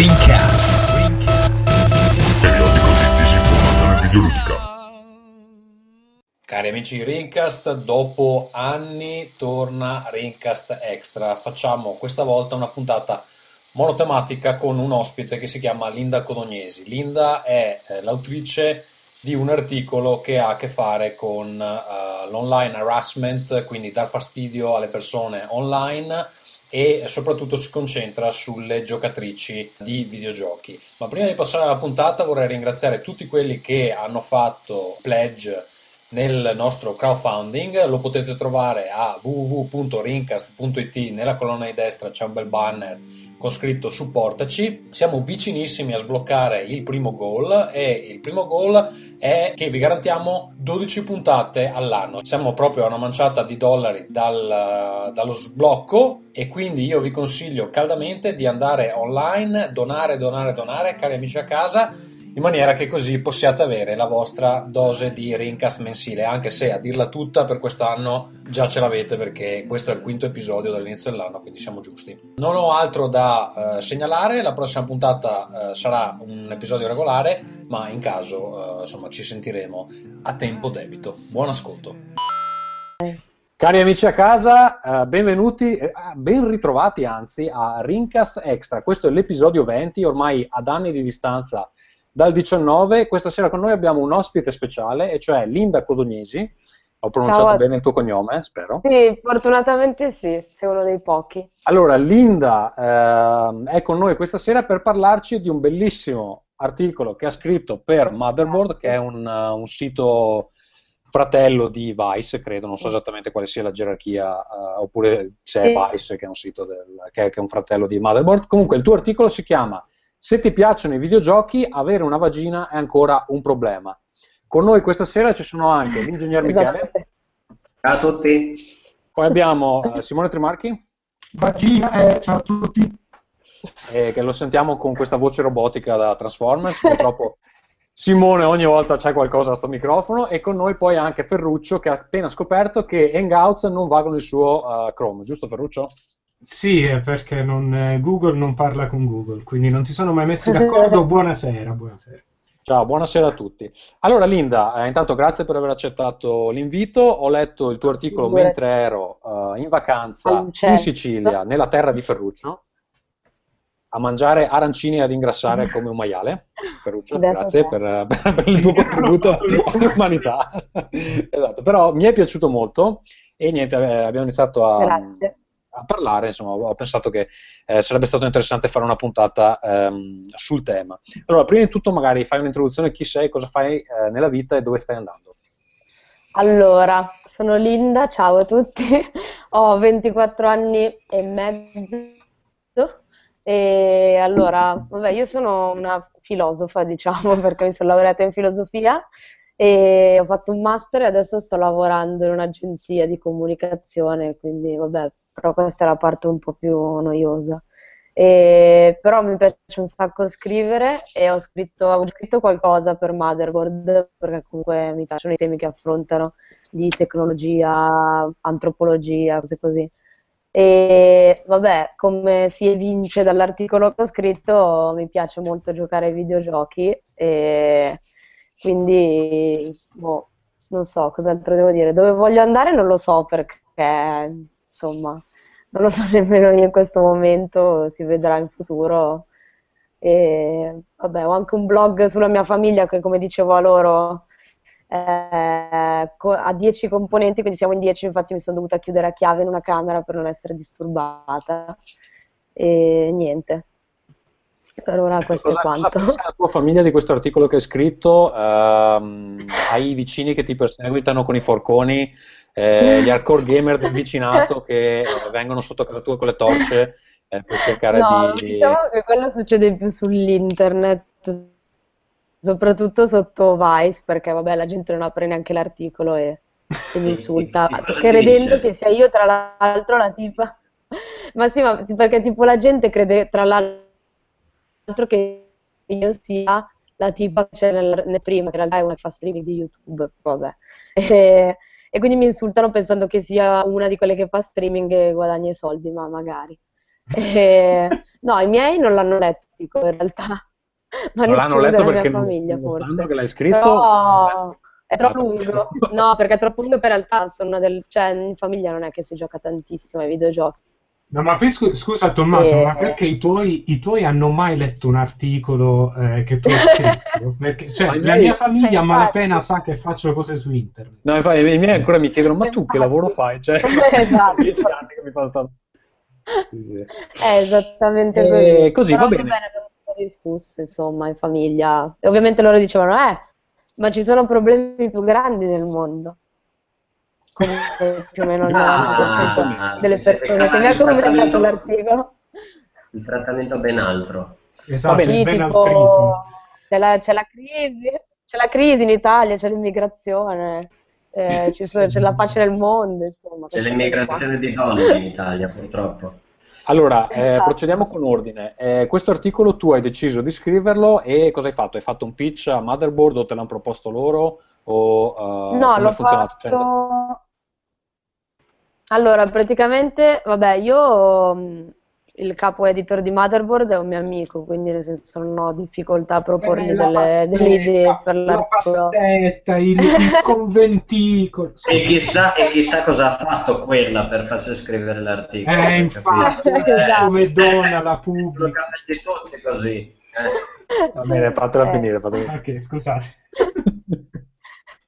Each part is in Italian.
Greencast. Periodico di disinformazione videoludica. Cari amici di Greencast, dopo anni torna Greencast Extra. Facciamo questa volta una puntata monotematica con un ospite che si chiama Linda Codognesi. Linda è l'autrice di un articolo che ha a che fare con l'online harassment, quindi dar fastidio alle persone online, e soprattutto si concentra sulle giocatrici di videogiochi. Ma prima di passare alla puntata vorrei ringraziare tutti quelli che hanno fatto pledge nel nostro crowdfunding. Lo potete trovare a www.rincast.it, nella colonna di destra c'è un bel banner con scritto supportaci. Siamo vicinissimi a sbloccare il primo goal, e il primo goal è che vi garantiamo 12 puntate all'anno. Siamo proprio a una manciata di dollari dallo sblocco, e quindi io vi consiglio caldamente di andare online, donare, cari amici a casa, in maniera che così possiate avere la vostra dose di Rincast mensile, anche se a dirla tutta per quest'anno già ce l'avete, perché questo è il quinto episodio dall'inizio dell'anno, quindi siamo giusti. Non ho altro da segnalare, la prossima puntata sarà un episodio regolare, ma in caso ci sentiremo a tempo debito. Buon ascolto. Cari amici a casa, benvenuti, ben ritrovati anzi, a Rincast Extra. Questo è l'episodio 20, ormai ad anni di distanza dal 19, questa sera con noi abbiamo un ospite speciale, e cioè Linda Codognesi. Ho pronunciato bene il tuo cognome, spero? Sì, fortunatamente sì, sei uno dei pochi. Allora, Linda è con noi questa sera per parlarci di un bellissimo articolo che ha scritto per Motherboard, che è un sito fratello di Vice, credo, non so esattamente quale sia la gerarchia, oppure c'è Vice, che è un sito che è un fratello di Motherboard. Comunque il tuo articolo si chiama "Se ti piacciono i videogiochi, avere una vagina è ancora un problema". Con noi questa sera ci sono anche l'ingegner Michele. Ciao a tutti. Poi abbiamo Simone Trimarchi. Vagina è, ciao a tutti. Che lo sentiamo con questa voce robotica da Transformers, purtroppo Simone ogni volta c'è qualcosa a sto microfono. E con noi poi anche Ferruccio, che ha appena scoperto che Hangouts non va con il suo Chrome, giusto Ferruccio? Sì, è perché Google non parla con Google, quindi non si sono mai messi d'accordo. Buonasera. Ciao, buonasera a tutti. Allora Linda, intanto grazie per aver accettato l'invito. Ho letto il tuo articolo mentre ero in vacanza in Sicilia, nella terra di Ferruccio, a mangiare arancini e ad ingrassare come un maiale. Ferruccio, grazie per il tuo contributo all'umanità. Esatto, però mi è piaciuto molto, e niente, abbiamo iniziato a parlare, insomma, ho pensato che sarebbe stato interessante fare una puntata sul tema. Allora, prima di tutto magari fai un'introduzione: chi sei, cosa fai nella vita e dove stai andando? Allora, sono Linda, ciao a tutti, ho 24 anni e mezzo, e allora, io sono una filosofa, diciamo, perché mi sono laureata in filosofia, e ho fatto un master e adesso sto lavorando in un'agenzia di comunicazione, quindi però questa è la parte un po' più noiosa. Però mi piace un sacco scrivere, e ho scritto qualcosa per Motherboard, perché comunque mi piacciono i temi che affrontano, di tecnologia, antropologia, cose così. E come si evince dall'articolo che ho scritto, mi piace molto giocare ai videogiochi, e quindi non so cos'altro devo dire. Dove voglio andare non lo so, perché insomma non lo so nemmeno io in questo momento, si vedrà in futuro. E ho anche un blog sulla mia famiglia, che come dicevo a loro ha 10 componenti, quindi siamo in 10, infatti mi sono dovuta chiudere a chiave in una camera per non essere disturbata, e niente, per ora questo è quanto. La tua famiglia di questo articolo che hai scritto, hai i vicini che ti perseguitano con i forconi, gli hardcore gamer del vicinato che vengono sotto casa tua con le torce per cercare diciamo che quello succede più sull'internet, soprattutto sotto Vice, perché la gente non apre neanche l'articolo e mi insulta, credendo che sia io, tra l'altro, la tipa. Ma sì, perché tipo la gente crede, tra l'altro, che io sia la tipa che c'è nel prima, che in realtà è una che fa streaming di YouTube, E quindi mi insultano pensando che sia una di quelle che fa streaming e guadagna i soldi, ma magari. No, i miei non l'hanno letto, in realtà. Ma non l'hanno letto della perché mia famiglia, non forse. Sanno che l'hai scritto. Però... è troppo lungo, no, perché è troppo lungo per realtà, sono del... cioè, in famiglia non è che si gioca tantissimo ai videogiochi. No, ma poi scusa Tommaso, ma perché i tuoi hanno mai letto un articolo che tu hai scritto? Perché, cioè, la mia famiglia malapena sa che faccio cose su internet. No, infatti, i miei ancora mi chiedono, ma tu che lavoro fai? Cioè, esatto. 10 anni che mi fa sta... sì. È esattamente così. Però va bene, abbiamo un po' discusso, insomma, in famiglia. E ovviamente loro dicevano, ma ci sono problemi più grandi nel mondo. Comunque più o meno il 90% delle persone che mi ha commentato l'articolo. Il trattamento ben altro. Esatto, sì, ben altrismo. C'è la crisi in Italia, c'è l'immigrazione, c'è la pace nel mondo, insomma. C'è l'immigrazione di donne in Italia, purtroppo. Allora, esatto. Procediamo con ordine. Questo articolo tu hai deciso di scriverlo e cosa hai fatto? Hai fatto un pitch a Motherboard o te l'hanno proposto loro? O, no, l'ho fatto... Allora, praticamente, vabbè, io il capo editore di Motherboard è un mio amico, quindi nel senso non ho difficoltà a proporgli delle idee per l'articolo. La pastetta, il conventico... E chissà cosa ha fatto quella per farsi scrivere l'articolo. Infatti, esatto. Come dona la pubblica. Tutti così. Va bene, fatela finire. Ok, scusate.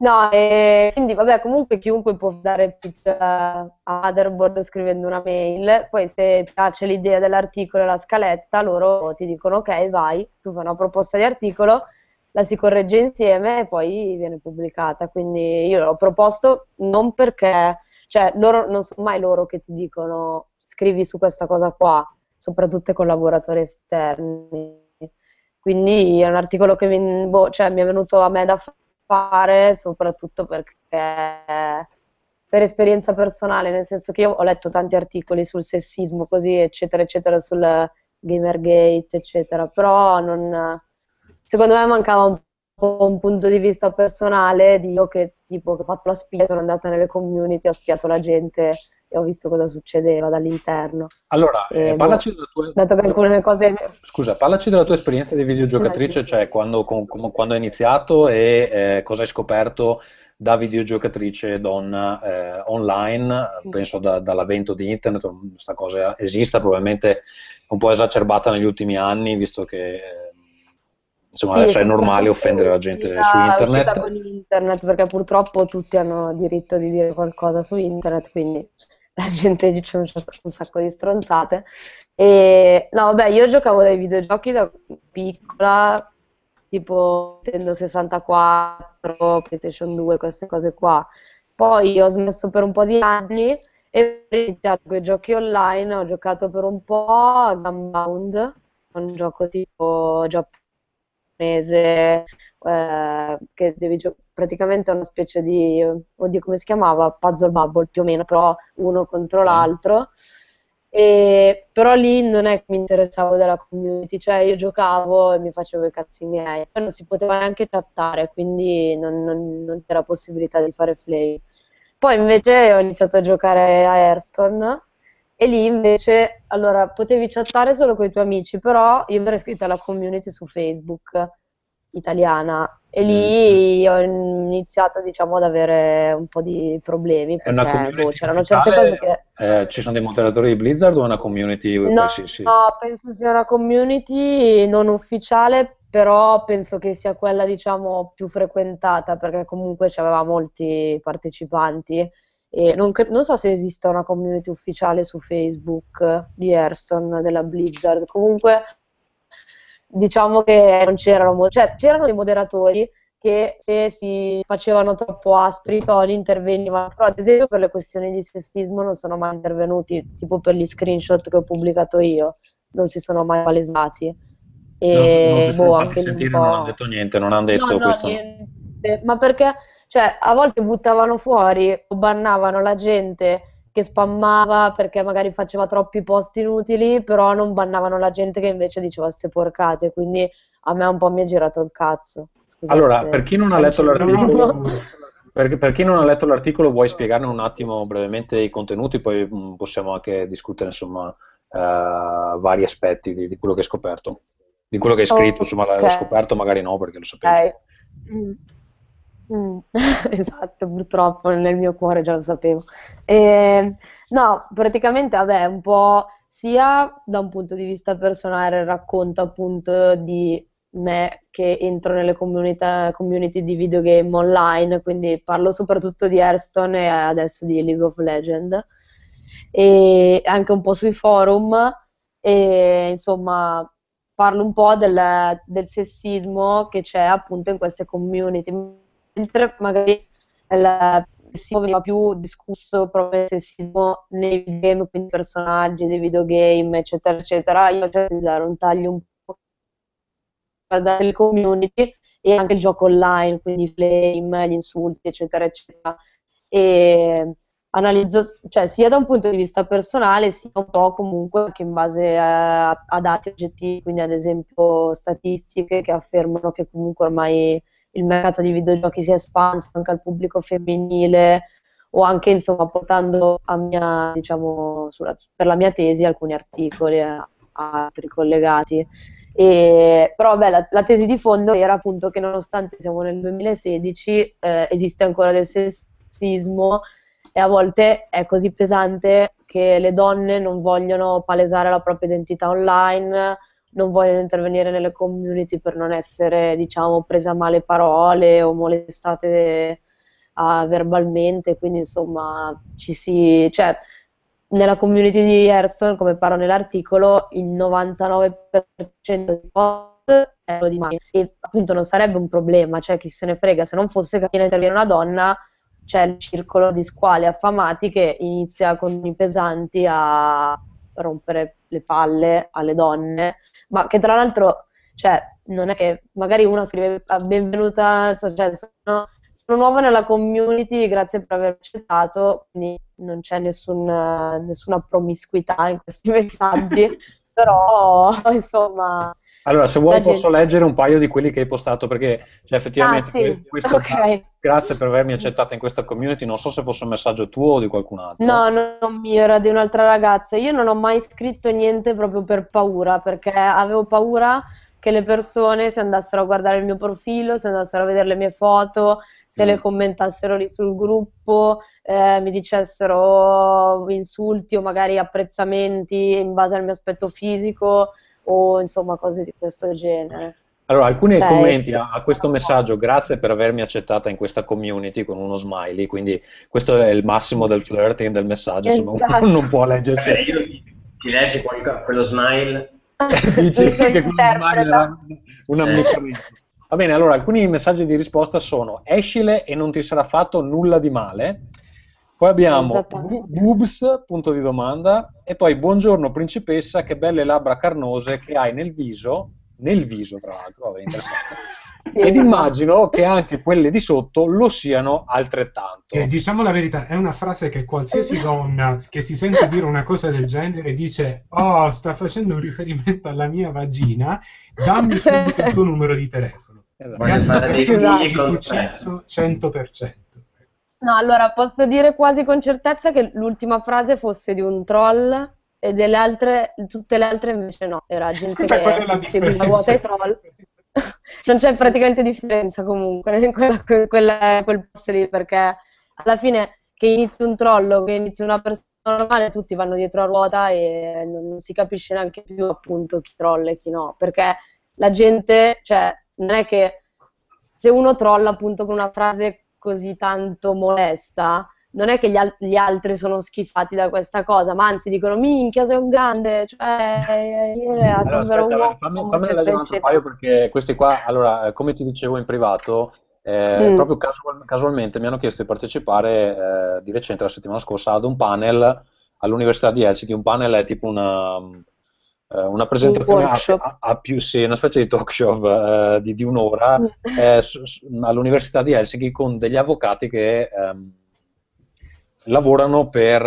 No, e quindi vabbè, comunque chiunque può dare pitch a Motherboard scrivendo una mail, poi se piace l'idea dell'articolo e la scaletta, loro ti dicono ok, vai, tu fai una proposta di articolo, la si corregge insieme e poi viene pubblicata. Quindi io l'ho proposto non perché, cioè loro non sono mai loro che ti dicono scrivi su questa cosa qua, soprattutto i collaboratori esterni. Quindi è un articolo che mi è venuto a me da fare, soprattutto perché per esperienza personale, nel senso che io ho letto tanti articoli sul sessismo, così eccetera eccetera, sul Gamergate eccetera, però non, secondo me mancava un po' un punto di vista personale di io che tipo ho fatto la spia, sono andata nelle community, ho spiato la gente e ho visto cosa succedeva dall'interno. Allora, parlaci della tua... Dato che alcune cose... Scusa, parlaci della tua esperienza di videogiocatrice, cioè quando hai iniziato e cosa hai scoperto da videogiocatrice donna online, penso dall'avvento di internet, questa cosa esiste, probabilmente un po' esacerbata negli ultimi anni, visto che... insomma, sì, adesso è normale offendere la gente su internet. Con internet, perché purtroppo tutti hanno diritto di dire qualcosa su internet, quindi la gente dice un sacco di stronzate. E, no, vabbè, io giocavo dai videogiochi da piccola, tipo Nintendo 64, PlayStation 2, queste cose qua. Poi ho smesso per un po' di anni e ho iniziato con i giochi online, ho giocato per un po' a Gunbound, un gioco tipo giapponese, che devi praticamente è una specie di, oddio come si chiamava, puzzle bubble più o meno, però uno contro l'altro, però lì non è che mi interessavo della community, cioè io giocavo e mi facevo i cazzi miei, poi non si poteva neanche chattare, quindi non c'era possibilità di fare play. Poi invece ho iniziato a giocare a Airstone e lì invece, allora, potevi chattare solo con i tuoi amici, però io mi ero iscritta alla community su Facebook italiana e lì ho iniziato, diciamo, ad avere un po' di problemi perché c'erano certe cose che... ci sono dei moderatori di Blizzard o è una community? No, no, penso sia una community non ufficiale, però penso che sia quella, diciamo, più frequentata perché comunque c'aveva molti partecipanti. E non so se esista una community ufficiale su Facebook di Airstone, della Blizzard, comunque diciamo che non c'erano, cioè c'erano dei moderatori che se si facevano troppo aspri i toni intervenivano, però ad esempio per le questioni di sessismo non sono mai intervenuti, tipo per gli screenshot che ho pubblicato io, non si sono mai palesati. E non hanno detto niente, non hanno detto questo. Niente, ma perché... Cioè, a volte buttavano fuori o bannavano la gente che spammava perché magari faceva troppi post inutili, però non bannavano la gente che invece diceva ste porcate, quindi a me un po' mi è girato il cazzo. Scusate. Allora, per chi non ha letto l'articolo, vuoi spiegarne un attimo brevemente i contenuti, poi possiamo anche discutere, insomma, vari aspetti di quello che hai scoperto, di quello che hai scritto, insomma, okay. L'ho scoperto, magari no, perché lo sapevo. Esatto, purtroppo nel mio cuore già lo sapevo. No, praticamente, vabbè, un po' sia da un punto di vista personale racconta appunto di me che entro nelle community di videogame online, quindi parlo soprattutto di Hearthstone e adesso di League of Legends, e anche un po' sui forum, e insomma parlo un po' del sessismo che c'è appunto in queste community, mentre magari il sessismo veniva più discusso, proprio il sessismo nei videogame, quindi personaggi dei videogame eccetera eccetera. Io cerco di dare un taglio un po' dalle community e anche il gioco online, quindi i flame, gli insulti eccetera eccetera, e analizzo, cioè, sia da un punto di vista personale sia un po' comunque anche in base a dati oggettivi, quindi ad esempio statistiche che affermano che comunque ormai il mercato di videogiochi si è espanso anche al pubblico femminile, o anche insomma portando a mia, diciamo, per la mia tesi alcuni articoli altri collegati. Però beh, la tesi di fondo era appunto che nonostante siamo nel 2016 esiste ancora del sessismo, e a volte è così pesante che le donne non vogliono palesare la propria identità online, non vogliono intervenire nelle community per non essere, diciamo, prese a male parole o molestate verbalmente, quindi insomma cioè, nella community di Hearthstone, come parlo nell'articolo, il 99% dei post è quello di mai, e appunto non sarebbe un problema, cioè chi se ne frega, se non fosse che interviene una donna c'è il circolo di squali affamati che inizia con i pesanti a rompere le palle alle donne, ma che tra l'altro, cioè, non è che magari una scrive benvenuta, cioè, sono nuova nella community, grazie per aver accettato, quindi non c'è nessuna promiscuità in questi messaggi, però insomma... Allora, se vuoi posso leggere un paio di quelli che hai postato, perché cioè, effettivamente sì. Okay. Grazie per avermi accettata in questa community, non so se fosse un messaggio tuo o di qualcun altro. No, non mio, era di un'altra ragazza. Io non ho mai scritto niente proprio per paura, perché avevo paura che le persone si andassero a guardare il mio profilo, se andassero a vedere le mie foto, se le commentassero lì sul gruppo, mi dicessero insulti o magari apprezzamenti in base al mio aspetto fisico, o insomma cose di questo genere. Allora, alcuni commenti a questo messaggio: grazie per avermi accettata in questa community, con uno smiley, quindi questo è il massimo del flirting del messaggio, insomma, esatto. Uno non può leggerci. Ti leggi quello smile? Dici che quello smile era una microfonia. Va bene, allora alcuni messaggi di risposta sono: escile e non ti sarà fatto nulla di male. Poi abbiamo boobs, punto di domanda, e poi buongiorno principessa, che belle labbra carnose che hai nel viso tra l'altro, vabbè, interessante. Sì, ed immagino che anche quelle di sotto lo siano altrettanto. Diciamo la verità, è una frase che qualsiasi donna che si sente dire una cosa del genere dice: oh, sta facendo un riferimento alla mia vagina, dammi subito il tuo numero di telefono. Esatto. È successo 100%. No, allora posso dire quasi con certezza che l'ultima frase fosse di un troll e delle altre, tutte le altre invece no, era gente che seguiva vuota i troll. Non c'è praticamente differenza comunque in quel posto lì, perché alla fine che inizi un troll o che inizi una persona normale, tutti vanno dietro a ruota e non si capisce neanche più appunto chi troll e chi no, perché la gente, cioè, non è che se uno trolla appunto con una frase così tanto molesta, non è che gli altri sono schifati da questa cosa, ma anzi dicono: minchia, sei un grande, cioè, allora, aspetta, fammi leggere un altro paio, perché questi qua, allora, come ti dicevo in privato, proprio casualmente mi hanno chiesto di partecipare di recente, la settimana scorsa, ad un panel all'Università di Helsinki. Un panel è tipo una presentazione a più, sì, una specie di talk show di un'ora all'Università di Helsinki, con degli avvocati che lavorano per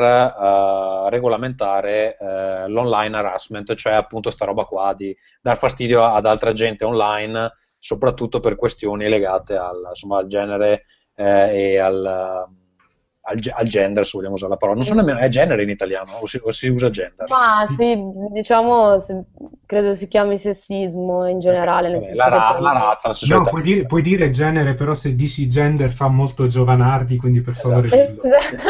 regolamentare l'online harassment, cioè appunto sta roba qua di dar fastidio ad altra gente online, soprattutto per questioni legate al genere e al al gender, se vogliamo usare la parola. Non so nemmeno, è genere in italiano o si usa gender? Ma sì, diciamo, credo si chiami sessismo in generale. Nel senso la razza, la società. No, puoi dire genere, però se dici gender fa molto giovanardi, quindi per favore. Esatto.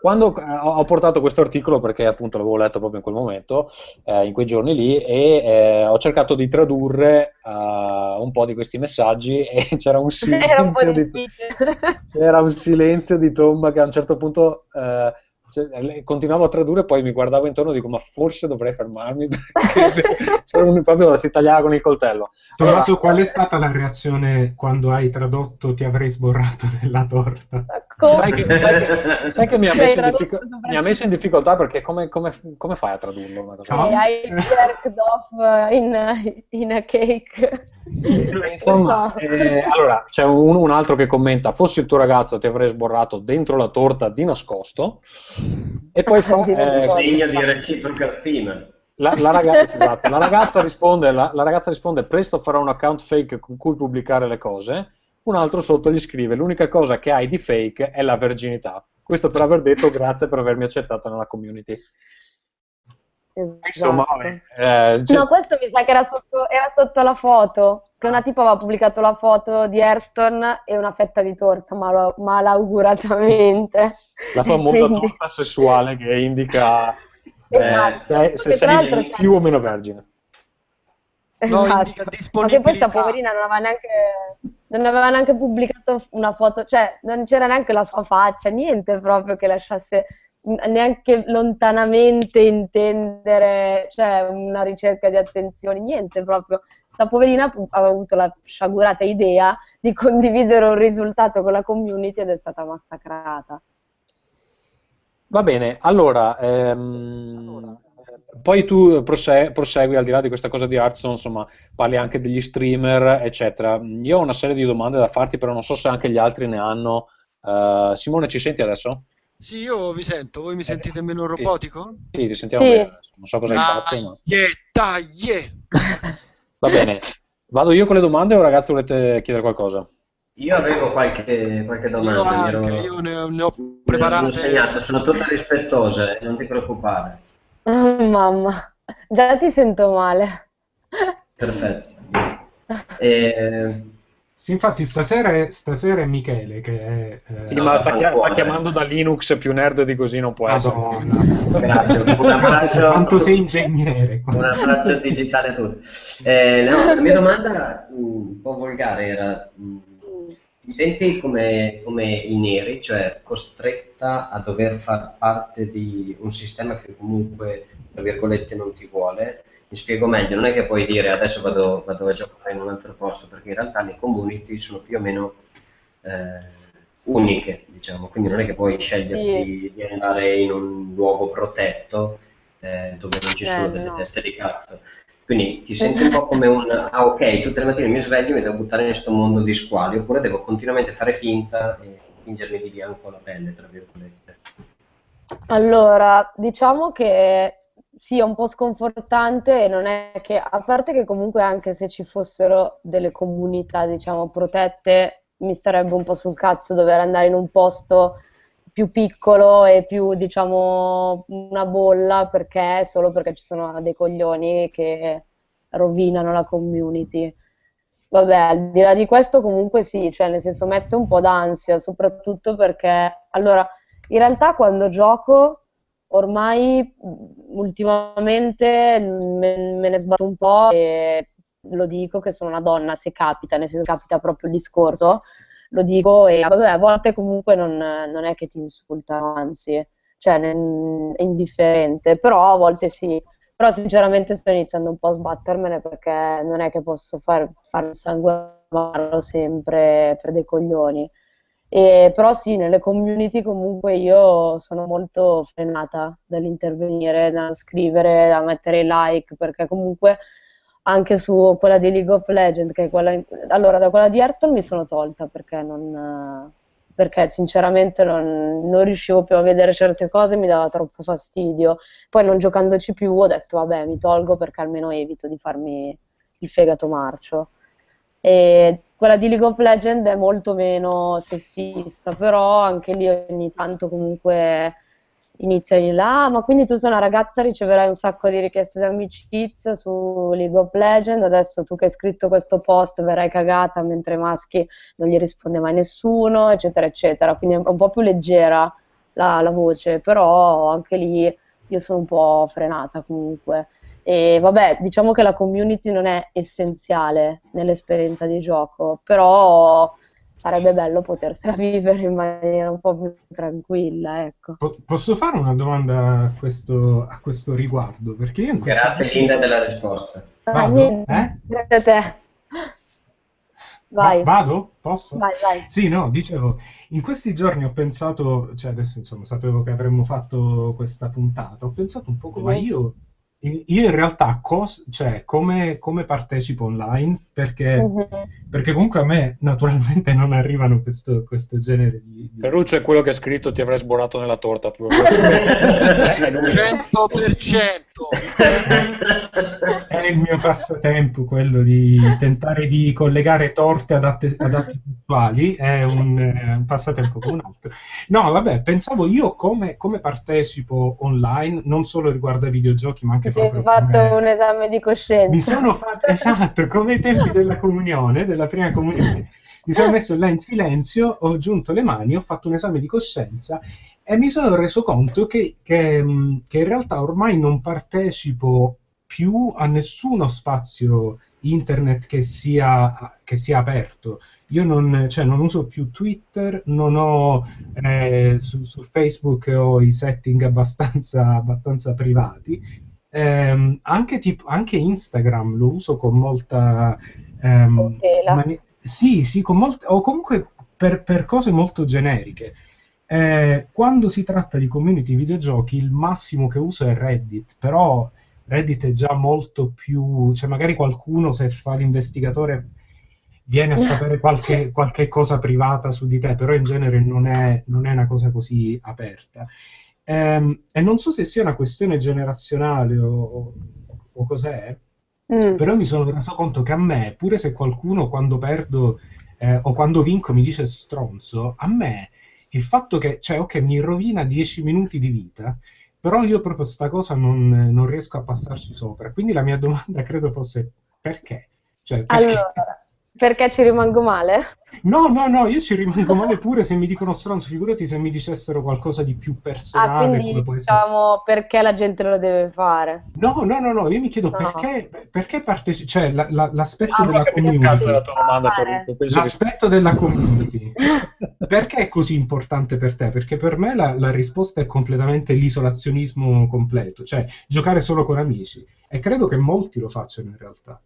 Quando ho portato questo articolo, perché appunto l'avevo letto proprio in quel momento, in quei giorni lì, e ho cercato di tradurre un po' di questi messaggi, e c'era un silenzio, c'era un silenzio di tomba, che a un certo punto continuavo a tradurre, poi mi guardavo intorno e dico, ma forse dovrei fermarmi, proprio si tagliava con il coltello. Tommaso, allora, qual è stata la reazione quando hai tradotto "ti avrei sborrato nella torta"? Sai che mi ha messo in difficoltà, perché come fai a tradurlo una cosa? Hai jerked off in a cake. Insomma, so. Allora c'è un altro che commenta: "Fossi il tuo ragazzo ti avrei sborrato dentro la torta di nascosto". E poi fa segna di reciprocazione. La ragazza risponde: "Presto farò un account fake con cui pubblicare le cose". Un altro sotto gli scrive: "L'unica cosa che hai di fake è la verginità". Questo per aver detto grazie per avermi accettata nella community. Esatto. Insomma, no, questo mi sa che era sotto la foto, che una tipa aveva pubblicato la foto di Airstone e una fetta di torta malauguratamente. La famosa torta sessuale che indica esatto. Se sei più o meno vergine. Esatto. No, indica disponibilità. Ma che questa poverina non aveva neanche pubblicato una foto, cioè non c'era neanche la sua faccia, niente proprio che lasciasse neanche lontanamente intendere, cioè, una ricerca di attenzioni, niente proprio. Sta poverina aveva avuto la sciagurata idea di condividere un risultato con la community ed è stata massacrata. Va bene, allora, poi tu prosegui, al di là di questa cosa di Hearthstone, insomma, parli anche degli streamer, eccetera. Io ho una serie di domande da farti, però non so se anche gli altri ne hanno. Simone, ci senti adesso? Sì, io vi sento, voi mi sentite meno robotico? Sì, ti sentiamo bene, non so cosa hai fatto. Ma... Va bene, vado io con le domande o ragazzi volete chiedere qualcosa? Io avevo qualche domanda. Io ne ho preparate. Sono tutte rispettose, non ti preoccupare. Mamma, già ti sento male. Perfetto. Sì, infatti stasera è Michele che è, sì, ma sta chiamando da Linux, più nerd di così non può essere. Grazie, quanto sei ingegnere. Un abbraccio digitale a tutti. No, la mia domanda un po' volgare era: ti senti come i neri, cioè costretta a dover far parte di un sistema che comunque, tra virgolette, non ti vuole? Mi spiego meglio, non è che puoi dire adesso vado a giocare in un altro posto, perché in realtà le community sono più o meno uniche, diciamo, quindi non è che puoi scegliere di andare in un luogo protetto dove non ci sono delle teste di cazzo. Quindi ti senti un po' come un ok, tutte le mattine mi sveglio e mi devo buttare in questo mondo di squali, oppure devo continuamente fare finta e fingermi di bianco la pelle, tra virgolette. Allora, diciamo che sì, è un po' sconfortante, e non è che, a parte che comunque anche se ci fossero delle comunità, diciamo, protette, mi starebbe un po' sul cazzo dover andare in un posto più piccolo e più, diciamo, una bolla, solo perché ci sono dei coglioni che rovinano la community. Vabbè, al di là di questo comunque sì, cioè nel senso mette un po' d'ansia, soprattutto perché, allora, in realtà quando gioco... Ormai ultimamente me ne sbatto un po' e lo dico che sono una donna, se capita, nel senso capita proprio il discorso, lo dico, e vabbè, a volte comunque non è che ti insultano, anzi, cioè è indifferente, però a volte sì. Però sinceramente sto iniziando un po' a sbattermene, perché non è che posso far sanguinarlo sempre per dei coglioni. Però sì, nelle community comunque io sono molto frenata dall'intervenire, dallo scrivere, da mettere i like, perché comunque anche su quella di League of Legends, che è quella allora da quella di Hearthstone mi sono tolta, perché sinceramente non riuscivo più a vedere certe cose, mi dava troppo fastidio. Poi non giocandoci più ho detto vabbè, mi tolgo, perché almeno evito di farmi il fegato marcio. Quella di League of Legends è molto meno sessista, però anche lì ogni tanto comunque iniziano là, ma quindi tu sei una ragazza, riceverai un sacco di richieste di amicizia su League of Legends, adesso tu che hai scritto questo post verrai cagata, mentre maschi non gli risponde mai nessuno, eccetera eccetera, quindi è un po' più leggera la voce, però anche lì io sono un po' frenata comunque. E vabbè, diciamo che la community non è essenziale nell'esperienza di gioco, però sarebbe bello potersela vivere in maniera un po' più tranquilla, ecco. Posso fare una domanda a questo riguardo? Perché io in Grazie Linda della risposta. Vado? Grazie a te. Vai. Vado? Posso? Vai. Sì, no, dicevo, in questi giorni ho pensato, cioè adesso insomma sapevo che avremmo fatto questa puntata, ho pensato un po' come io in realtà come partecipo online, perché comunque a me naturalmente non arrivano questo genere di... Ferruccio è quello che ha scritto, ti avrei sborato nella torta. 100%! È il mio passatempo quello di tentare di collegare torte ad atti sessuali, è un passatempo come un altro. No, vabbè, pensavo io come partecipo online, non solo riguardo ai videogiochi, ma anche... Sì, hai fatto un esame di coscienza. Mi sono fatto, esatto, come ai tempi della prima comunione, mi sono messo là in silenzio, ho giunto le mani, ho fatto un esame di coscienza e mi sono reso conto che in realtà ormai non partecipo più a nessuno spazio internet che sia aperto. Io non uso più Twitter, non ho su Facebook ho i setting abbastanza privati. Anche Instagram lo uso con molta... sì, con molte, o comunque per cose molto generiche. Quando si tratta di community videogiochi, il massimo che uso è Reddit, però Reddit è già molto più... Cioè magari qualcuno, se fa l'investigatore, viene a sapere qualche cosa privata su di te, però in genere non è una cosa così aperta. E non so se sia una questione generazionale o cos'è, però mi sono reso conto che a me, pure se qualcuno quando perdo o quando vinco mi dice stronzo, a me il fatto che, cioè ok, mi rovina 10 minuti di vita, però io proprio sta cosa non riesco a passarci sopra, quindi la mia domanda credo fosse perché? Cioè, perché? Allora... Perché ci rimango male? No, io ci rimango male pure se mi dicono stronzo, figurati se mi dicessero qualcosa di più personale. Ah, quindi come diciamo perché la gente lo deve fare? No, io mi chiedo perché partecipi... Cioè, l'aspetto della community... La tua domanda, l'aspetto della community. Perché è così importante per te? Perché per me la risposta è completamente l'isolazionismo completo, cioè giocare solo con amici. E credo che molti lo facciano in realtà.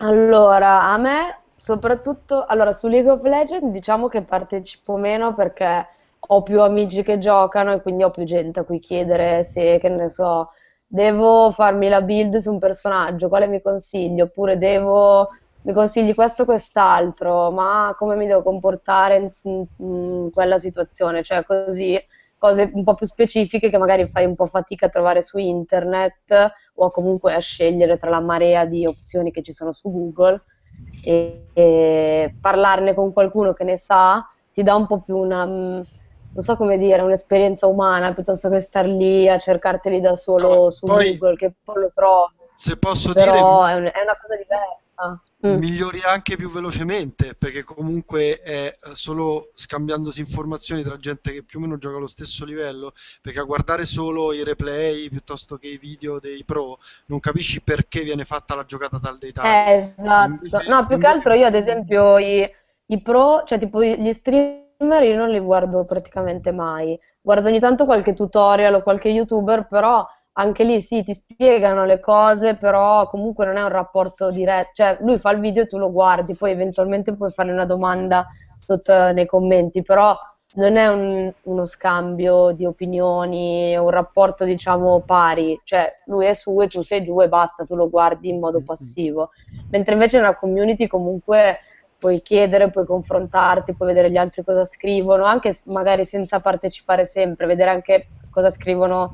Allora, a me soprattutto, allora su League of Legends diciamo che partecipo meno perché ho più amici che giocano e quindi ho più gente a cui chiedere se, che ne so, devo farmi la build su un personaggio, quale mi consiglio, oppure mi consigli questo o quest'altro, ma come mi devo comportare in quella situazione, cioè così, cose un po' più specifiche che magari fai un po' fatica a trovare su internet o comunque a scegliere tra la marea di opzioni che ci sono su Google, e parlarne con qualcuno che ne sa ti dà un po' più una, non so come dire, un'esperienza umana piuttosto che star lì a cercarteli da solo su Google, che poi lo trovi. Se posso dire, però è una cosa diversa. Migliori anche più velocemente, perché comunque è solo scambiandosi informazioni tra gente che più o meno gioca allo stesso livello, perché a guardare solo i replay piuttosto che i video dei pro non capisci perché viene fatta la giocata tal dei tali. Esatto. Invece, no, più che altro io ad esempio i pro, cioè tipo gli streamer io non li guardo praticamente mai, guardo ogni tanto qualche tutorial o qualche youtuber, però anche lì sì, ti spiegano le cose, però comunque non è un rapporto diretto, cioè lui fa il video e tu lo guardi, poi eventualmente puoi fare una domanda sotto nei commenti, però non è uno scambio di opinioni, un rapporto diciamo pari, cioè lui è su e tu sei giù e basta, tu lo guardi in modo passivo, mentre invece nella community comunque puoi chiedere, puoi confrontarti, puoi vedere gli altri cosa scrivono, anche magari senza partecipare sempre, vedere anche cosa scrivono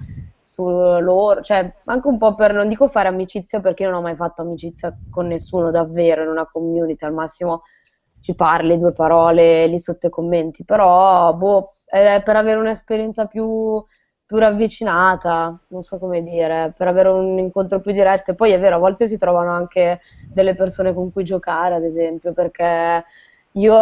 su loro, cioè anche un po' per, non dico fare amicizia perché io non ho mai fatto amicizia con nessuno davvero in una community, al massimo ci parli due parole lì sotto i commenti, però boh, per avere un'esperienza più ravvicinata, non so come dire, per avere un incontro più diretto. E poi è vero, a volte si trovano anche delle persone con cui giocare, ad esempio, perché io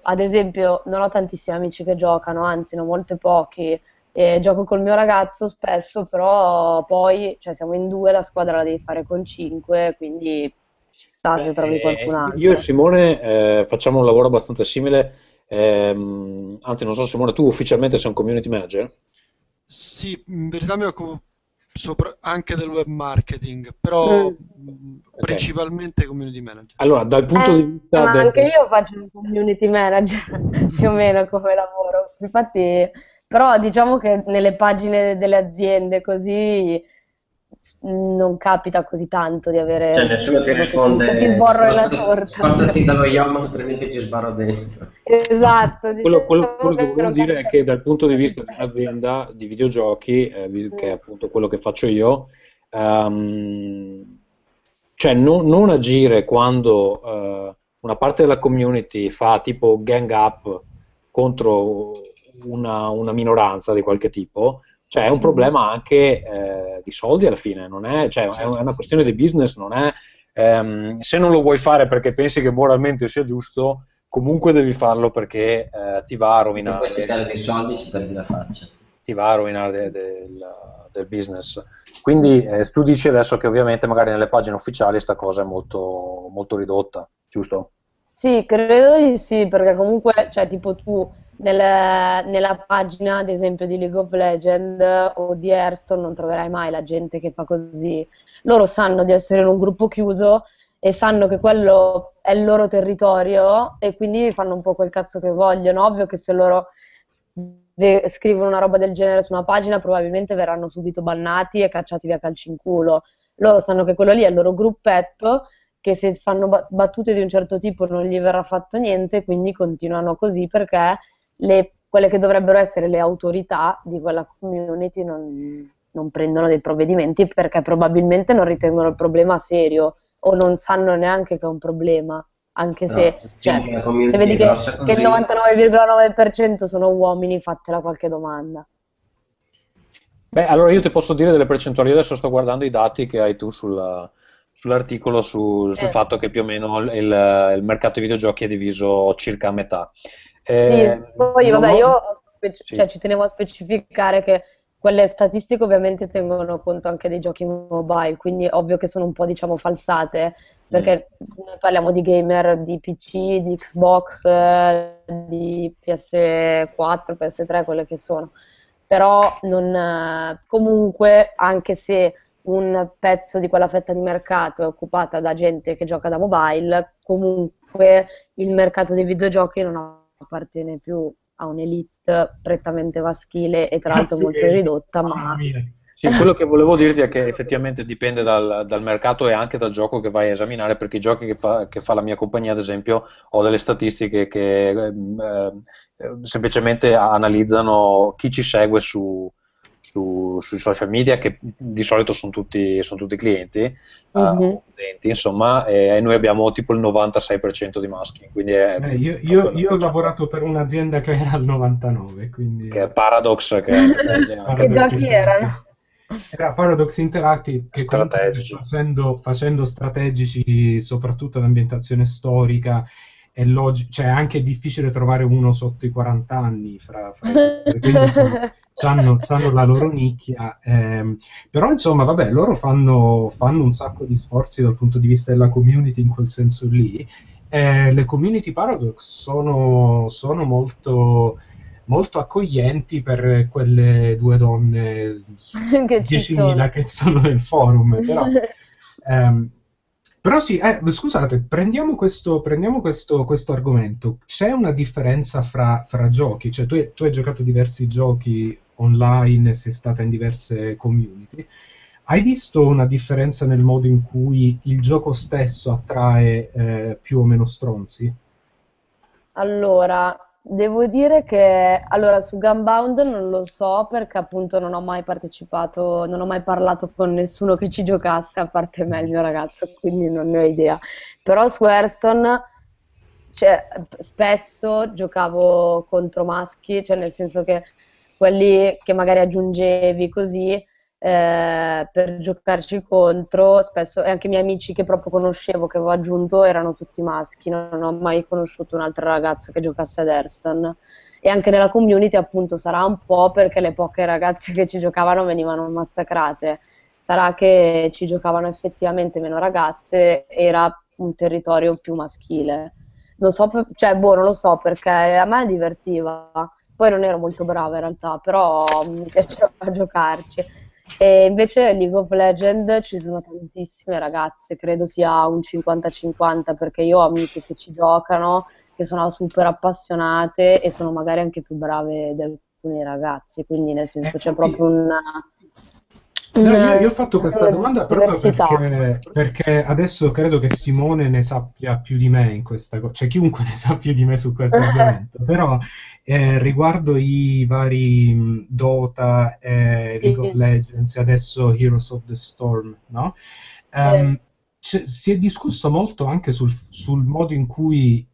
ad esempio non ho tantissimi amici che giocano, anzi ne ho molto pochi, e gioco col mio ragazzo spesso, però poi, cioè, siamo in due, la squadra la devi fare con 5, quindi ci sta. Beh, se trovi qualcun altro. Io e Simone facciamo un lavoro abbastanza simile, anzi non so, Simone, tu ufficialmente sei un community manager? Sì, in verità mi occupo anche del web marketing, però principalmente community manager. Allora, dal punto di vista... Ma anche io faccio un community manager, più o meno, come lavoro. Infatti, però diciamo che nelle pagine delle aziende così non capita così tanto di avere... Cioè, nessuno ti risponde... Ti sborro nella torta. Spostati dallo Yamma, altrimenti ci sbarro dentro. Esatto. Diciamo quello che volevo dire è che dal punto di vista di un'azienda di videogiochi, che è appunto quello che faccio io, cioè non agire quando una parte della community fa tipo gang up contro una minoranza di qualche tipo, cioè è un problema anche di soldi alla fine, non è, cioè, è una questione di business, non è, se non lo vuoi fare perché pensi che moralmente sia giusto, comunque devi farlo perché ti va a rovinare. Puoi cercare dei soldi, ci perdi la faccia. Ti va a rovinare del business. Quindi tu dici adesso che ovviamente magari nelle pagine ufficiali questa cosa è molto, molto ridotta, giusto? Sì, credo di sì, perché comunque, cioè, tipo tu nella pagina ad esempio di League of Legends o di Airstone non troverai mai la gente che fa così. Loro sanno di essere in un gruppo chiuso e sanno che quello è il loro territorio e quindi fanno un po' quel cazzo che vogliono. Ovvio che se loro scrivono una roba del genere su una pagina probabilmente verranno subito bannati e cacciati via calci in culo. Loro sanno che quello lì è il loro gruppetto, che se fanno battute di un certo tipo non gli verrà fatto niente, quindi continuano così perché quelle che dovrebbero essere le autorità di quella community non prendono dei provvedimenti perché probabilmente non ritengono il problema serio o non sanno neanche che è un problema, anche se, no, cioè, se vedi che il 99,9% sono uomini, fatela qualche domanda. Beh, allora io ti posso dire delle percentuali, adesso sto guardando i dati che hai tu sull'articolo sul fatto che più o meno il mercato dei videogiochi è diviso circa a metà. Sì, poi vabbè, io cioè, ci tenevo a specificare che quelle statistiche ovviamente tengono conto anche dei giochi mobile, quindi ovvio che sono un po', diciamo, falsate, perché noi parliamo di gamer di PC, di Xbox, di PS4, PS3, quelle che sono. Però non, comunque, anche se un pezzo di quella fetta di mercato è occupata da gente che gioca da mobile, comunque il mercato dei videogiochi non appartiene più a un'elite prettamente maschile e tra l'altro molto ridotta, ma... Sì, quello che volevo dirti è che effettivamente dipende dal mercato e anche dal gioco che vai a esaminare, perché i giochi che fa la mia compagnia, ad esempio, ho delle statistiche che semplicemente analizzano chi ci segue sui social media, che di solito sono tutti clienti, utenti, insomma, e noi abbiamo tipo il 96% di maschi, quindi io ho lavorato per un'azienda che era al 99%, quindi... Che è Paradox, che giochi erano? Era Paradox Interactive, che facendo strategici soprattutto ad ambientazione storica. È logico, cioè, anche è difficile trovare uno sotto i 40 anni, quindi sanno la loro nicchia, però insomma vabbè, loro fanno un sacco di sforzi dal punto di vista della community in quel senso lì. Le community Paradox sono molto, molto accoglienti per quelle due donne su 10.000 che sono nel forum, però... Però sì, scusate, prendiamo questo argomento. C'è una differenza fra giochi? Cioè, tu hai giocato diversi giochi online, sei stata in diverse community. Hai visto una differenza nel modo in cui il gioco stesso attrae più o meno stronzi? Allora, devo dire che... Allora, su Gunbound non lo so, perché appunto non ho mai partecipato, non ho mai parlato con nessuno che ci giocasse, a parte me e il mio ragazzo, quindi non ne ho idea. Però su Hearthstone cioè, spesso giocavo contro maschi, cioè nel senso che quelli che magari aggiungevi così per giocarci contro, spesso, e anche i miei amici che proprio conoscevo, che avevo aggiunto, erano tutti maschi, non ho mai conosciuto un'altra ragazza che giocasse ad Airstone. E anche nella community appunto sarà un po' perché le poche ragazze che ci giocavano venivano massacrate, sarà che ci giocavano effettivamente meno ragazze, era un territorio più maschile. Non so, cioè, boh, non lo so, perché a me divertiva, poi non ero molto brava in realtà, però mi piaceva giocarci. E invece League of Legends ci sono tantissime ragazze, credo sia un 50-50, perché io ho amiche che ci giocano, che sono super appassionate e sono magari anche più brave di alcuni ragazzi, quindi nel senso c'è proprio una... No, io ho fatto questa domanda proprio perché adesso credo che Simone ne sappia più di me in questa cosa, cioè chiunque ne sa più di me su questo argomento, però riguardo i vari Dota, League of Legends e adesso Heroes of the Storm, no? Si è discusso molto anche sul modo in cui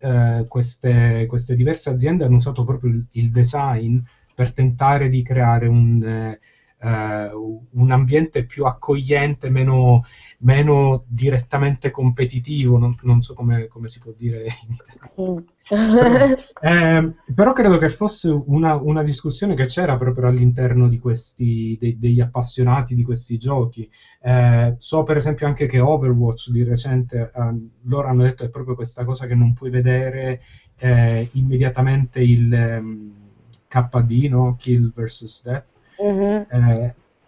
queste diverse aziende hanno usato proprio il design per tentare di creare un ambiente più accogliente, meno direttamente competitivo, non so come si può dire in italiano. Però credo che fosse una discussione che c'era proprio all'interno di degli appassionati di questi giochi. So per esempio anche che Overwatch di recente, loro hanno detto è proprio questa cosa che non puoi vedere immediatamente il KD, no? Kill vs Death.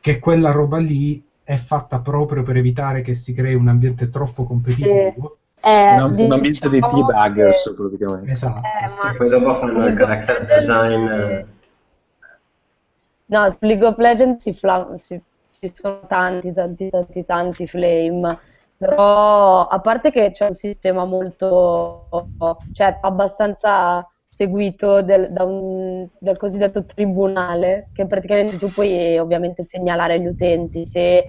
Che quella roba lì è fatta proprio per evitare che si crei un ambiente troppo competitivo, un ambiente dei T-buggers praticamente. Esatto. E poi dopo fanno il character design. No, su League of Legends ci sono tanti flame, però a parte che c'è un sistema molto, cioè abbastanza seguito dal cosiddetto tribunale, che praticamente tu puoi ovviamente segnalare agli utenti se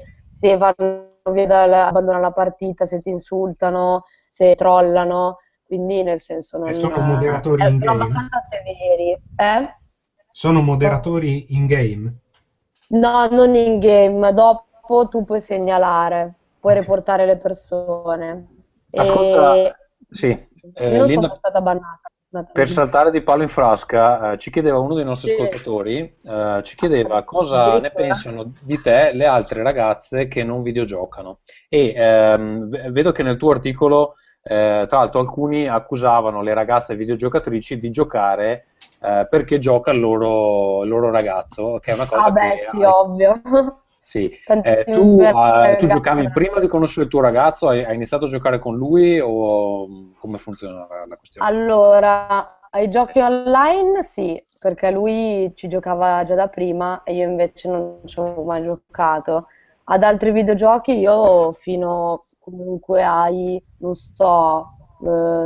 vanno via abbandonano la partita, se ti insultano, se trollano, quindi nel senso non... E sono moderatori in game. Sono abbastanza severi. Sono moderatori in game? No, non in game, dopo tu puoi segnalare, puoi reportare le persone. Ascolta, sì. Io non sono stata bannata. Per saltare di palo in frasca, ci chiedeva uno dei nostri ascoltatori, ci chiedeva cosa ne pensano di te le altre ragazze che non videogiocano. E vedo che nel tuo articolo, tra l'altro, alcuni accusavano le ragazze videogiocatrici di giocare perché gioca il loro ragazzo, che è una cosa che... sì, ovvio. Sì. Tu giocavi prima di conoscere il tuo ragazzo, hai iniziato a giocare con lui o come funziona la questione? Allora, ai giochi online sì, perché lui ci giocava già da prima e io invece non ci avevo mai giocato. Ad altri videogiochi io fino comunque ai, non so,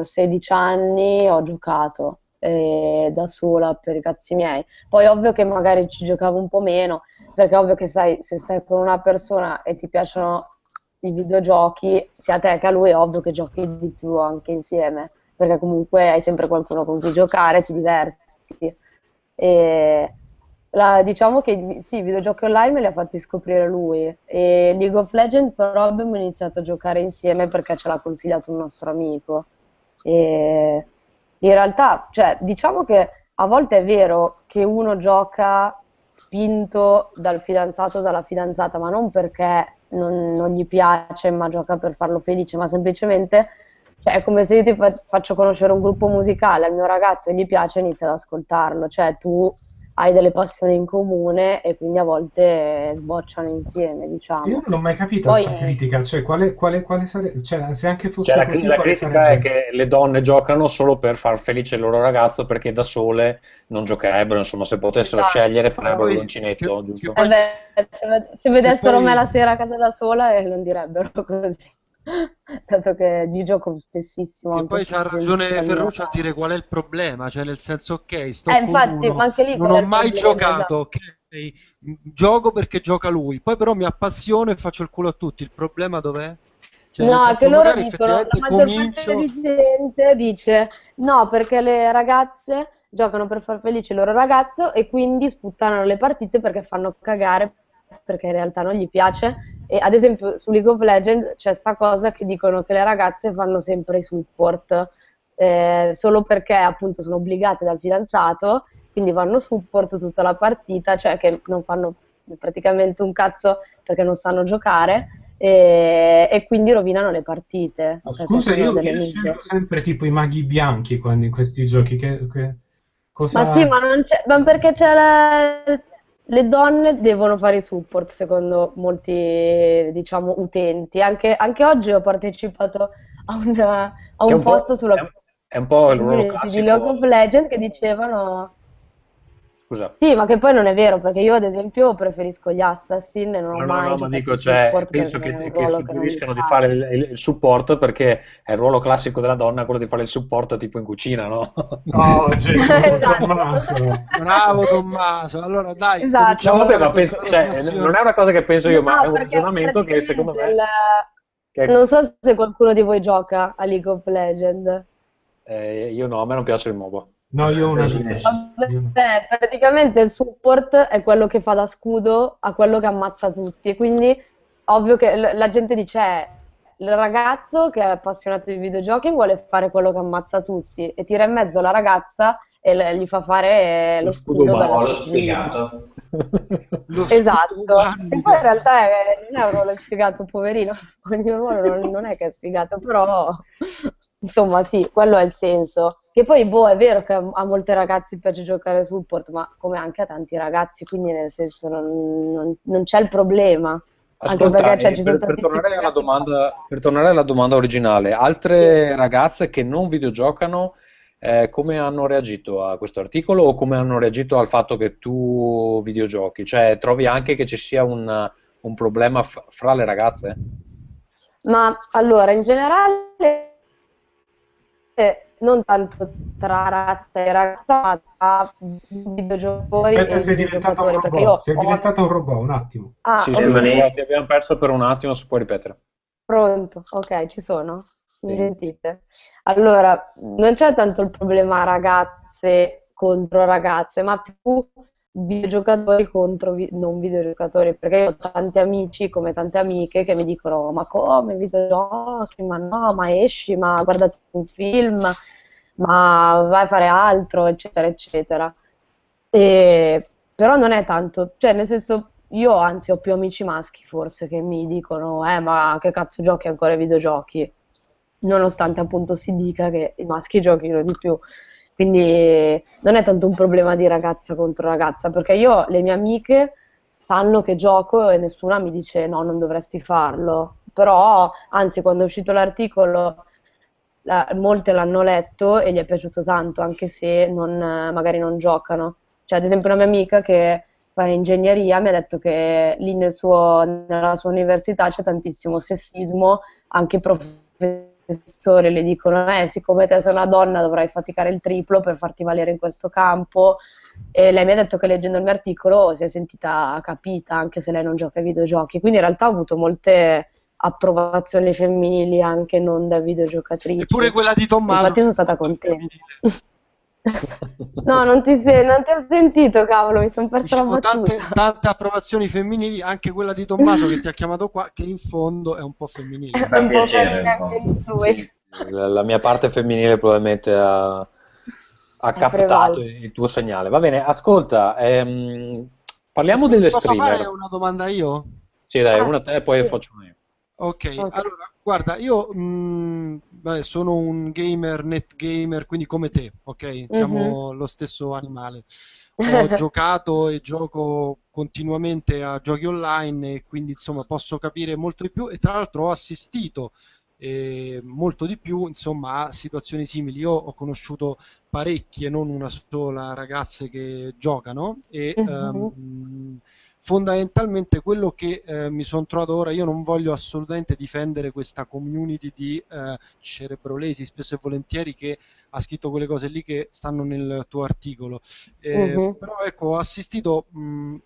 16 anni ho giocato da sola per i cazzi miei. Poi ovvio che magari ci giocavo un po' meno, perché ovvio che sai, se stai con una persona e ti piacciono i videogiochi, sia a te che a lui, è ovvio che giochi di più anche insieme, perché comunque hai sempre qualcuno con cui giocare, ti diverti. E diciamo che sì, i videogiochi online me li ha fatti scoprire lui, e League of Legends però abbiamo iniziato a giocare insieme perché ce l'ha consigliato un nostro amico. E in realtà, cioè, diciamo che a volte è vero che uno gioca spinto dal fidanzato o dalla fidanzata, ma non perché non gli piace, ma gioca per farlo felice, ma semplicemente, cioè, è come se io ti faccio conoscere un gruppo musicale al mio ragazzo e gli piace, inizia ad ascoltarlo, cioè tu hai delle passioni in comune e quindi a volte sbocciano insieme, diciamo. Io non ho mai capito questa critica, cioè quale sarebbe, cioè se anche fosse così, la critica sarebbe? È che le donne giocano solo per far felice il loro ragazzo, perché da sole non giocherebbero, insomma, se potessero scegliere farebbero il uncinetto, giusto? Se vedessero me la sera a casa da sola non direbbero così. Tanto che gli gioco spessissimo. E poi c'ha ragione Ferruccio a dire qual è il problema, cioè nel senso, ok, sto infatti, con uno, ma anche lì non ho mai giocato, esatto. Okay, gioco perché gioca lui, poi però mi appassiono e faccio il culo a tutti, il problema dov'è? No, che loro dicono, la maggior parte di gente dice no, perché le ragazze giocano per far felice il loro ragazzo e quindi sputtano le partite perché fanno cagare, perché in realtà non gli piace. E ad esempio su League of Legends c'è sta cosa che dicono che le ragazze fanno sempre i support solo perché appunto sono obbligate dal fidanzato, quindi vanno support tutta la partita, cioè che non fanno praticamente un cazzo perché non sanno giocare. E quindi rovinano le partite. Oh, scusa, io scelgo sempre tipo i maghi bianchi quando in questi giochi. Cosa... Ma sì, ma non c'è, ma perché c'è le donne devono fare i support, secondo molti, diciamo, utenti. Anche oggi ho partecipato a un post sulla è un po' il ruolo classico di League of Legends che dicevano. Scusa. Sì, ma che poi non è vero, perché io ad esempio preferisco gli assassin e non ho mai giocato il support. Penso che suggeriscano di fare il support perché è il ruolo classico della donna quello di fare il support tipo in cucina, no? No, Gesù, esatto. Tommaso. Bravo Tommaso, allora dai. Esatto. No, vabbè, ma penso, cioè, non è una cosa che penso io, no, ma è un ragionamento che secondo me... Non so se qualcuno di voi gioca a League of Legends. Io no, a me non piace il MOBA. No, io una praticamente il support è quello che fa da scudo a quello che ammazza tutti, quindi ovvio che la gente dice il ragazzo che è appassionato di videogiochi vuole fare quello che ammazza tutti e tira in mezzo la ragazza e gli fa fare lo scudo. Ma l'ho spiegato. Esatto. E poi in realtà non è un ruolo spiegato, poverino, ogni ruolo non è che è spiegato, però... Insomma, sì, quello è il senso. Che poi, boh, è vero che a molte ragazze piace giocare support, ma come anche a tanti ragazzi, quindi nel senso non c'è il problema. Ascolta, anche perché cioè, ci sono per tornare alla domanda originale, altre ragazze che non videogiocano, come hanno reagito a questo articolo o come hanno reagito al fatto che tu videogiochi? Cioè, trovi anche che ci sia un problema fra le ragazze? Ma, allora, in generale... non tanto tra razza e razza, ma tra videogiocatori. Aspetta, e sei diventato un robot, un attimo. Ah, sì, okay. Ti abbiamo perso per un attimo, si può ripetere. Pronto, ok, ci sono, mi sentite? Allora, non c'è tanto il problema ragazze contro ragazze, ma più videogiocatori contro non videogiocatori, perché io ho tanti amici come tante amiche che mi dicono ma come videogiochi, ma no, ma esci, ma guardate un film, ma vai a fare altro, eccetera eccetera. Però non è tanto, cioè nel senso io anzi ho più amici maschi forse che mi dicono ma che cazzo giochi ancora ai videogiochi, nonostante appunto si dica che i maschi giochino di più. Quindi non è tanto un problema di ragazza contro ragazza, perché io, le mie amiche sanno che gioco e nessuna mi dice no, non dovresti farlo. Però, anzi, quando è uscito l'articolo, molte l'hanno letto e gli è piaciuto tanto, anche se magari non giocano. Cioè, ad esempio, una mia amica che fa ingegneria mi ha detto che lì nella sua università c'è tantissimo sessismo, anche professori. Le dicono, siccome te sei una donna dovrai faticare il triplo per farti valere in questo campo, e lei mi ha detto che leggendo il mio articolo si è sentita capita anche se lei non gioca ai videogiochi, quindi in realtà ho avuto molte approvazioni femminili anche non da videogiocatrici. Eppure quella di Tommaso. Infatti sono stata contenta. No, non ti ho sentito, cavolo, mi sono persa la battuta. Tante approvazioni femminili, anche quella di Tommaso che ti ha chiamato qua, che in fondo è un po' femminile. È un po' femminile anche lui. Sì, la mia parte femminile probabilmente ha captato il tuo segnale. Va bene, ascolta, parliamo delle streamer. Posso fare una domanda io? Sì, dai, una a te e poi faccio una io. Ok, allora, guarda, io sono un gamer, net gamer, quindi come te, ok? Siamo lo stesso animale. Ho giocato e gioco continuamente a giochi online e quindi insomma posso capire molto di più e tra l'altro ho assistito molto di più insomma a situazioni simili. Io ho conosciuto parecchie, non una sola, ragazze che giocano e... fondamentalmente quello che mi sono trovato ora, io non voglio assolutamente difendere questa community di cerebrolesi spesso e volentieri che ha scritto quelle cose lì che stanno nel tuo articolo, però ecco, ho assistito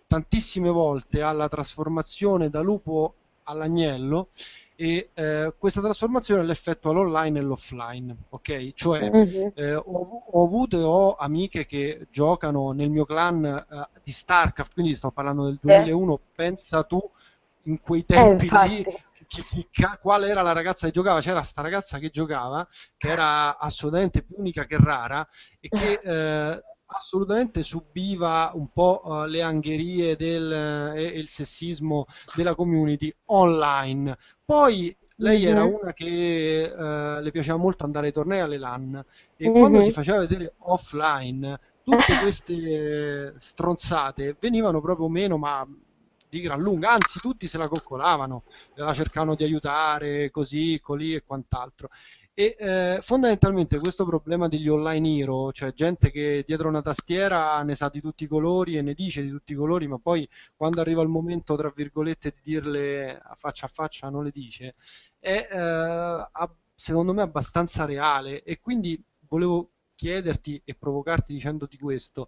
tantissime volte alla trasformazione da lupo all'agnello e questa trasformazione l'effettua l'online e l'offline, ok? Cioè ho avuto amiche che giocano nel mio clan di StarCraft, quindi sto parlando del 2001, pensa tu in quei tempi lì qual era la ragazza che giocava. C'era sta ragazza che giocava che era assolutamente più unica che rara e che assolutamente subiva un po' le angherie e il sessismo della community online. Poi lei era una che le piaceva molto andare ai tornei, alle LAN, e quando si faceva vedere offline tutte queste stronzate venivano proprio meno, ma di gran lunga, anzi tutti se la coccolavano, la cercavano di aiutare così, colì e quant'altro. E fondamentalmente questo problema degli online hero, cioè gente che dietro una tastiera ne sa di tutti i colori e ne dice di tutti i colori, ma poi quando arriva il momento, tra virgolette, di dirle a faccia non le dice, è secondo me abbastanza reale. E quindi volevo chiederti e provocarti dicendoti questo: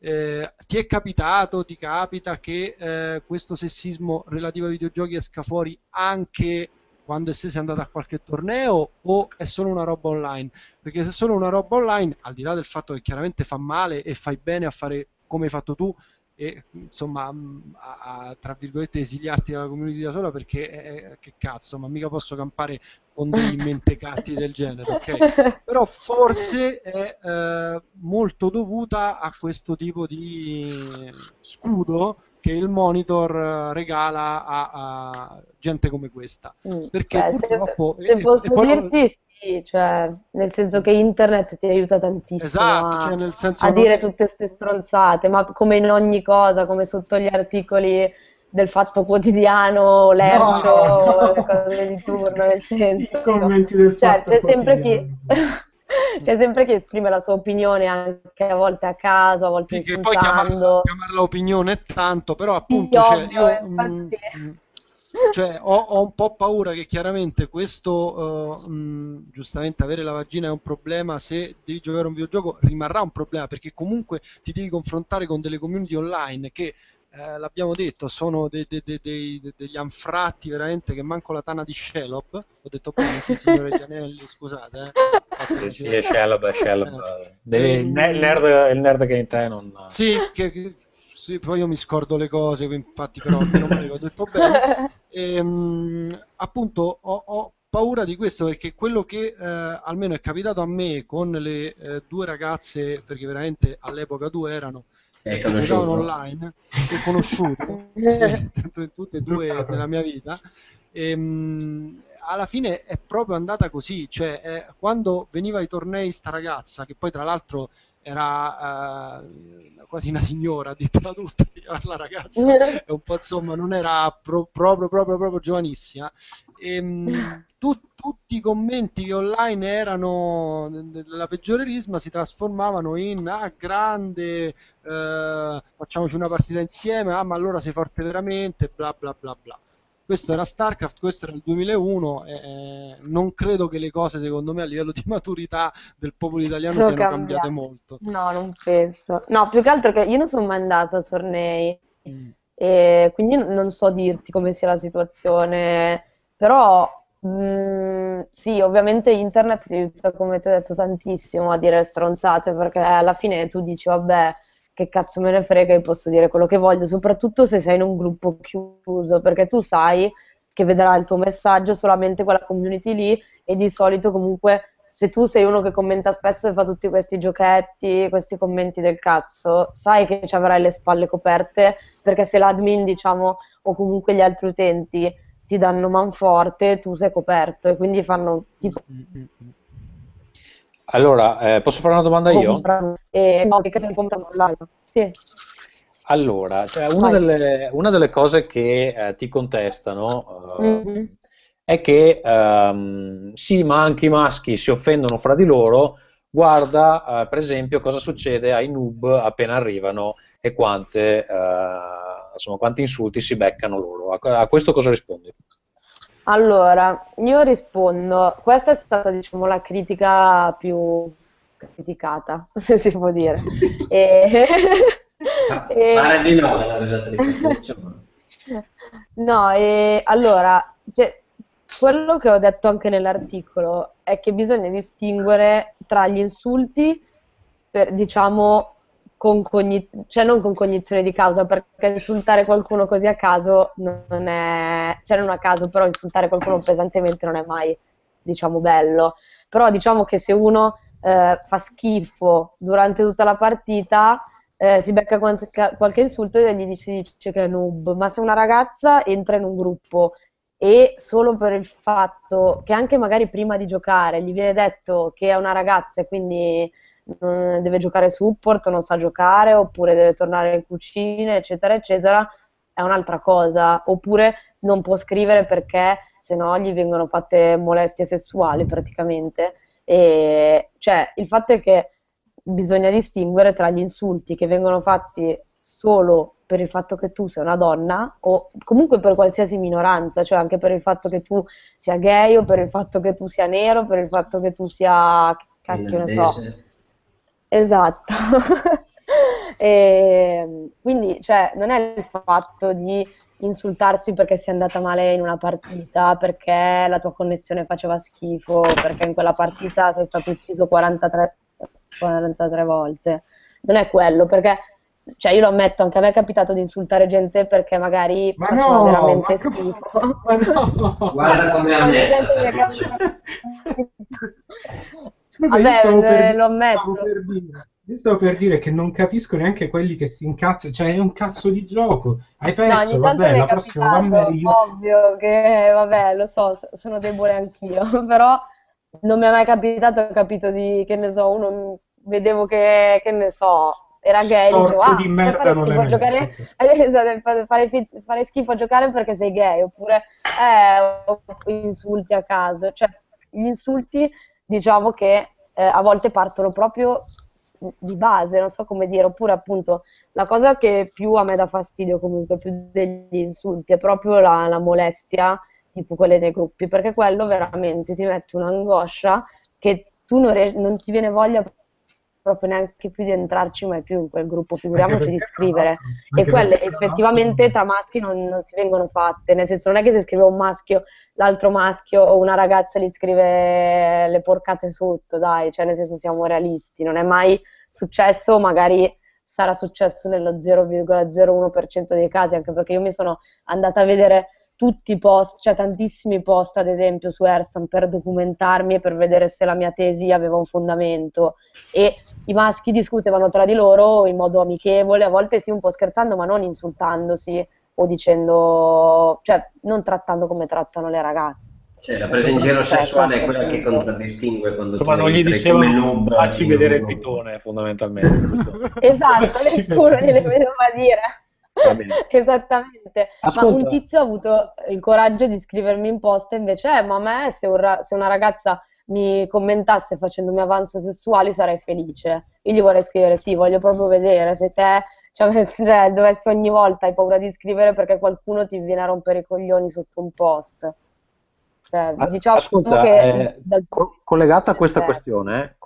ti è capitato, ti capita che questo sessismo relativo ai videogiochi esca fuori anche quando sei andata a qualche torneo, o è solo una roba online? Perché se è solo una roba online, al di là del fatto che chiaramente fa male e fai bene a fare come hai fatto tu e insomma a tra virgolette esiliarti dalla community da sola, perché che cazzo, ma mica posso campare con dei mentecatti del genere, ok? Però forse è molto dovuta a questo tipo di scudo che il monitor regala a gente come questa. Perché purtroppo... Se posso dirti, sì, cioè, nel senso che internet ti aiuta tantissimo, esatto, cioè nel senso a dire tutte queste stronzate, ma come in ogni cosa, come sotto gli articoli del Fatto Quotidiano, Lercio, le cose di turno, nel senso... I commenti del Fatto Quotidiano. C'è sempre chi esprime la sua opinione, anche a volte a caso, a volte sì, insultando. Che poi chiamarla opinione è tanto, però appunto sì, cioè, cioè, ho un po' paura che chiaramente questo, giustamente avere la vagina è un problema, se devi giocare un videogioco rimarrà un problema, perché comunque ti devi confrontare con delle community online che... l'abbiamo detto, sono degli anfratti veramente che manco la tana di Shelob. Ho detto bene, sì, signore Gianelli, scusate. Sì, è Shelob, è Shelob. Il nerd che in te non... Sì, sì, poi io mi scordo le cose, infatti, però meno male che ho detto bene. E, appunto, ho paura di questo, perché quello che almeno è capitato a me con le due ragazze, perché veramente all'epoca due erano, che giocavano online, che ho conosciuto tutte e due nella mia vita, e, alla fine è proprio andata così, cioè quando veniva ai tornei sta ragazza, che poi tra l'altro era quasi una signora, ditela tutta, la ragazza è un po', insomma, non era proprio giovanissima, e, tutti i commenti che online erano la peggiore risma si trasformavano in grande, facciamoci una partita insieme, ma allora sei forte veramente, bla bla bla bla. Questo era StarCraft, questo era il 2001, non credo che le cose, secondo me, a livello di maturità del popolo italiano siano cambiate molto. No, non penso. No, più che altro che io non sono mai andata a tornei, e quindi non so dirti come sia la situazione, però sì, ovviamente internet ti aiuta, come ti ho detto, tantissimo a dire stronzate, perché alla fine tu dici, vabbè, che cazzo me ne frega, io posso dire quello che voglio, soprattutto se sei in un gruppo chiuso, perché tu sai che vedrà il tuo messaggio solamente quella community lì, e di solito comunque se tu sei uno che commenta spesso e fa tutti questi giochetti, questi commenti del cazzo, sai che ci avrai le spalle coperte, perché se l'admin, diciamo, o comunque gli altri utenti ti danno manforte, tu sei coperto, e quindi fanno tipo... Allora, posso fare una domanda io? Sì. Allora, cioè una delle cose che ti contestano è che sì, ma anche i maschi si offendono fra di loro. Guarda, per esempio, cosa succede ai noob appena arrivano e quanti insulti si beccano loro. A questo cosa rispondi? Allora, io rispondo, questa è stata, diciamo, la critica più criticata, se si può dire. Pare di no, la risata di questo. No, allora, cioè, Quello che ho detto anche nell'articolo è che bisogna distinguere tra gli insulti per, diciamo, cioè non con cognizione di causa, perché insultare qualcuno così a caso non è, cioè non a caso, però insultare qualcuno pesantemente non è mai, diciamo, bello. Però diciamo che se uno fa schifo durante tutta la partita, si becca qualche insulto e gli si dice che è noob. Ma se una ragazza entra in un gruppo e solo per il fatto che anche magari prima di giocare gli viene detto che è una ragazza e quindi deve giocare support, non sa giocare, oppure deve tornare in cucina, eccetera, eccetera, è un'altra cosa. Oppure non può scrivere perché sennò gli vengono fatte molestie sessuali praticamente. E cioè il fatto è che bisogna distinguere tra gli insulti che vengono fatti solo per il fatto che tu sei una donna o comunque per qualsiasi minoranza, cioè anche per il fatto che tu sia gay o per il fatto che tu sia nero, per il fatto che tu sia cacchio ne so. Esatto. E quindi cioè non è il fatto di insultarsi perché si è andata male in una partita, perché la tua connessione faceva schifo, perché in quella partita sei stato ucciso 43 volte. Non è quello, perché cioè io lo ammetto, anche a me è capitato di insultare gente perché magari faceva veramente schifo. Ma no, guarda come a me. Scusa, io stavo per dire che non capisco neanche quelli che si incazzano, cioè è un cazzo di gioco, hai perso, no, vabbè, la prossima volta ovvio che, vabbè, lo so, sono debole anch'io, però non mi è mai capitato, ho capito di, che ne so, uno, vedevo che ne so, era gay, dicevo, puoi fare schifo a giocare, fare schifo a giocare perché sei gay, oppure, insulti a caso, cioè, gli insulti, diciamo che a volte partono proprio di base, non so come dire, oppure appunto la cosa che più a me dà fastidio comunque più degli insulti è proprio la molestia, tipo quelle dei gruppi, perché quello veramente ti mette un'angoscia che tu non ti viene voglia proprio neanche più di entrarci mai più in quel gruppo, figuriamoci di scrivere, e quelle effettivamente tra maschi non si vengono fatte, nel senso non è che se scrive un maschio, l'altro maschio o una ragazza gli scrive le porcate sotto, dai, cioè nel senso siamo realisti, non è mai successo, magari sarà successo nello 0,01% dei casi, anche perché io mi sono andata a vedere tutti i post, cioè tantissimi post ad esempio su Airstone per documentarmi e per vedere se la mia tesi aveva un fondamento, e i maschi discutevano tra di loro in modo amichevole, a volte sì un po' scherzando ma non insultandosi o dicendo, cioè non trattando come trattano le ragazze. Cioè la presa in giro sessuale è quella che contraddistingue quando tu non gli dicevano facci vedere il pitone fondamentalmente. Esatto, le scuro gliele vedevo a dire. Esattamente. Ascolta. Ma un tizio ha avuto il coraggio di scrivermi in post e invece ma a me se una ragazza mi commentasse facendomi avanze sessuali sarei felice, io gli vorrei scrivere sì, voglio proprio vedere se te cioè, dovessi ogni volta hai paura di scrivere perché qualcuno ti viene a rompere i coglioni sotto un post, cioè, diciamo collegata a questa questione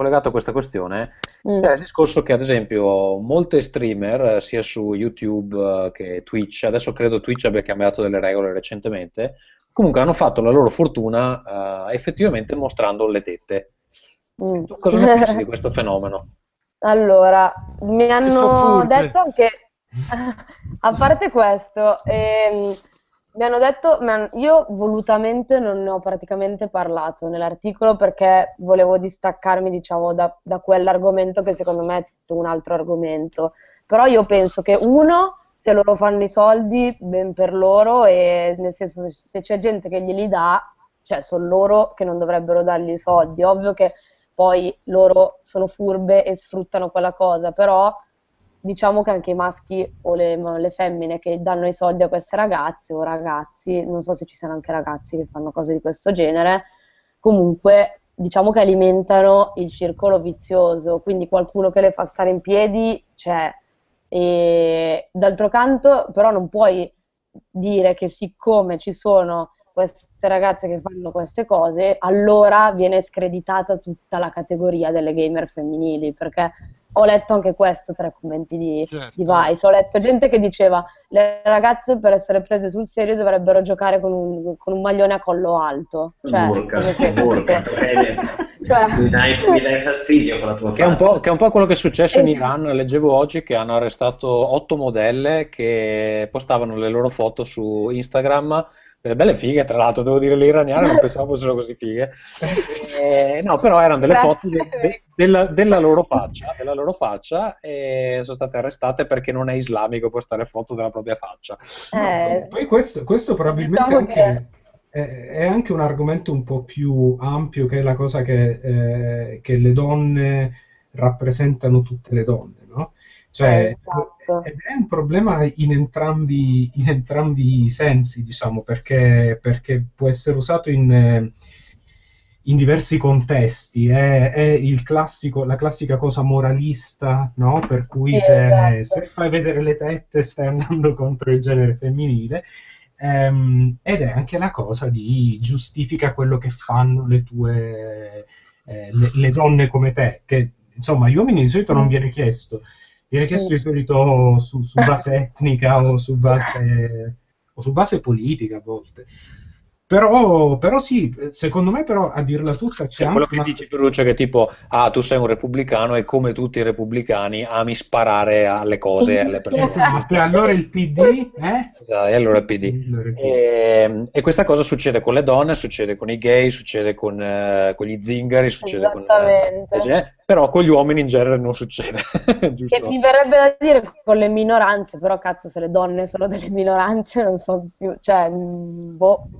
c'è il discorso che ad esempio molte streamer sia su YouTube che Twitch, adesso credo Twitch abbia cambiato delle regole recentemente, comunque hanno fatto la loro fortuna effettivamente mostrando le tette. Tu cosa ne pensi di questo fenomeno? Allora, mi hanno detto anche a parte questo mi hanno detto, io volutamente non ne ho praticamente parlato nell'articolo perché volevo distaccarmi, diciamo, da quell'argomento che secondo me è tutto un altro argomento. Però io penso che uno, se loro fanno i soldi, ben per loro, e nel senso se c'è gente che glieli dà, cioè sono loro che non dovrebbero dargli i soldi. Ovvio che poi loro sono furbe e sfruttano quella cosa, però diciamo che anche i maschi o le femmine che danno i soldi a queste ragazze o ragazzi, non so se ci siano anche ragazzi che fanno cose di questo genere, comunque diciamo che alimentano il circolo vizioso, quindi qualcuno che le fa stare in piedi c'è. E d'altro canto però non puoi dire che siccome ci sono queste ragazze che fanno queste cose, allora viene screditata tutta la categoria delle gamer femminili, perché ho letto anche questo tra i commenti di Vice, ho letto gente che diceva le ragazze per essere prese sul serio dovrebbero giocare con un maglione a collo alto, cioè burka, cioè... mi dai fastidio con la tua che è un po' quello che è successo in Iran, leggevo oggi che hanno arrestato 8 modelle che postavano le loro foto su Instagram, delle belle fighe tra l'altro, devo dire, le iraniane non pensavo fossero così fighe, no, però erano delle foto della loro faccia e sono state arrestate perché non è islamico postare foto della propria faccia. Poi questo probabilmente è anche un argomento un po' più ampio, che è la cosa che le donne rappresentano tutte le donne, no? Cioè, esatto. Ed è un problema in entrambi i sensi, diciamo, perché può essere usato in diversi contesti. È la classica cosa moralista, no? Per cui esatto. se fai vedere le tette stai andando contro il genere femminile, ed è anche la cosa di giustifica quello che fanno le tue le donne come te, che insomma agli uomini di solito non viene chiesto. Viene chiesto di solito su base etnica o su base politica a volte. Però sì, secondo me però a dirla tutta c'è quello che dici, Ferruccio, che tipo tu sei un repubblicano e come tutti i repubblicani ami sparare alle cose e alle persone. Esatto. Allora il PD, esatto, Allora il PD. E questa cosa succede con le donne, succede con i gay, succede con gli zingari, succede con però con gli uomini in genere non succede. Che mi verrebbe da dire con le minoranze, però cazzo, se le donne sono delle minoranze non so più, cioè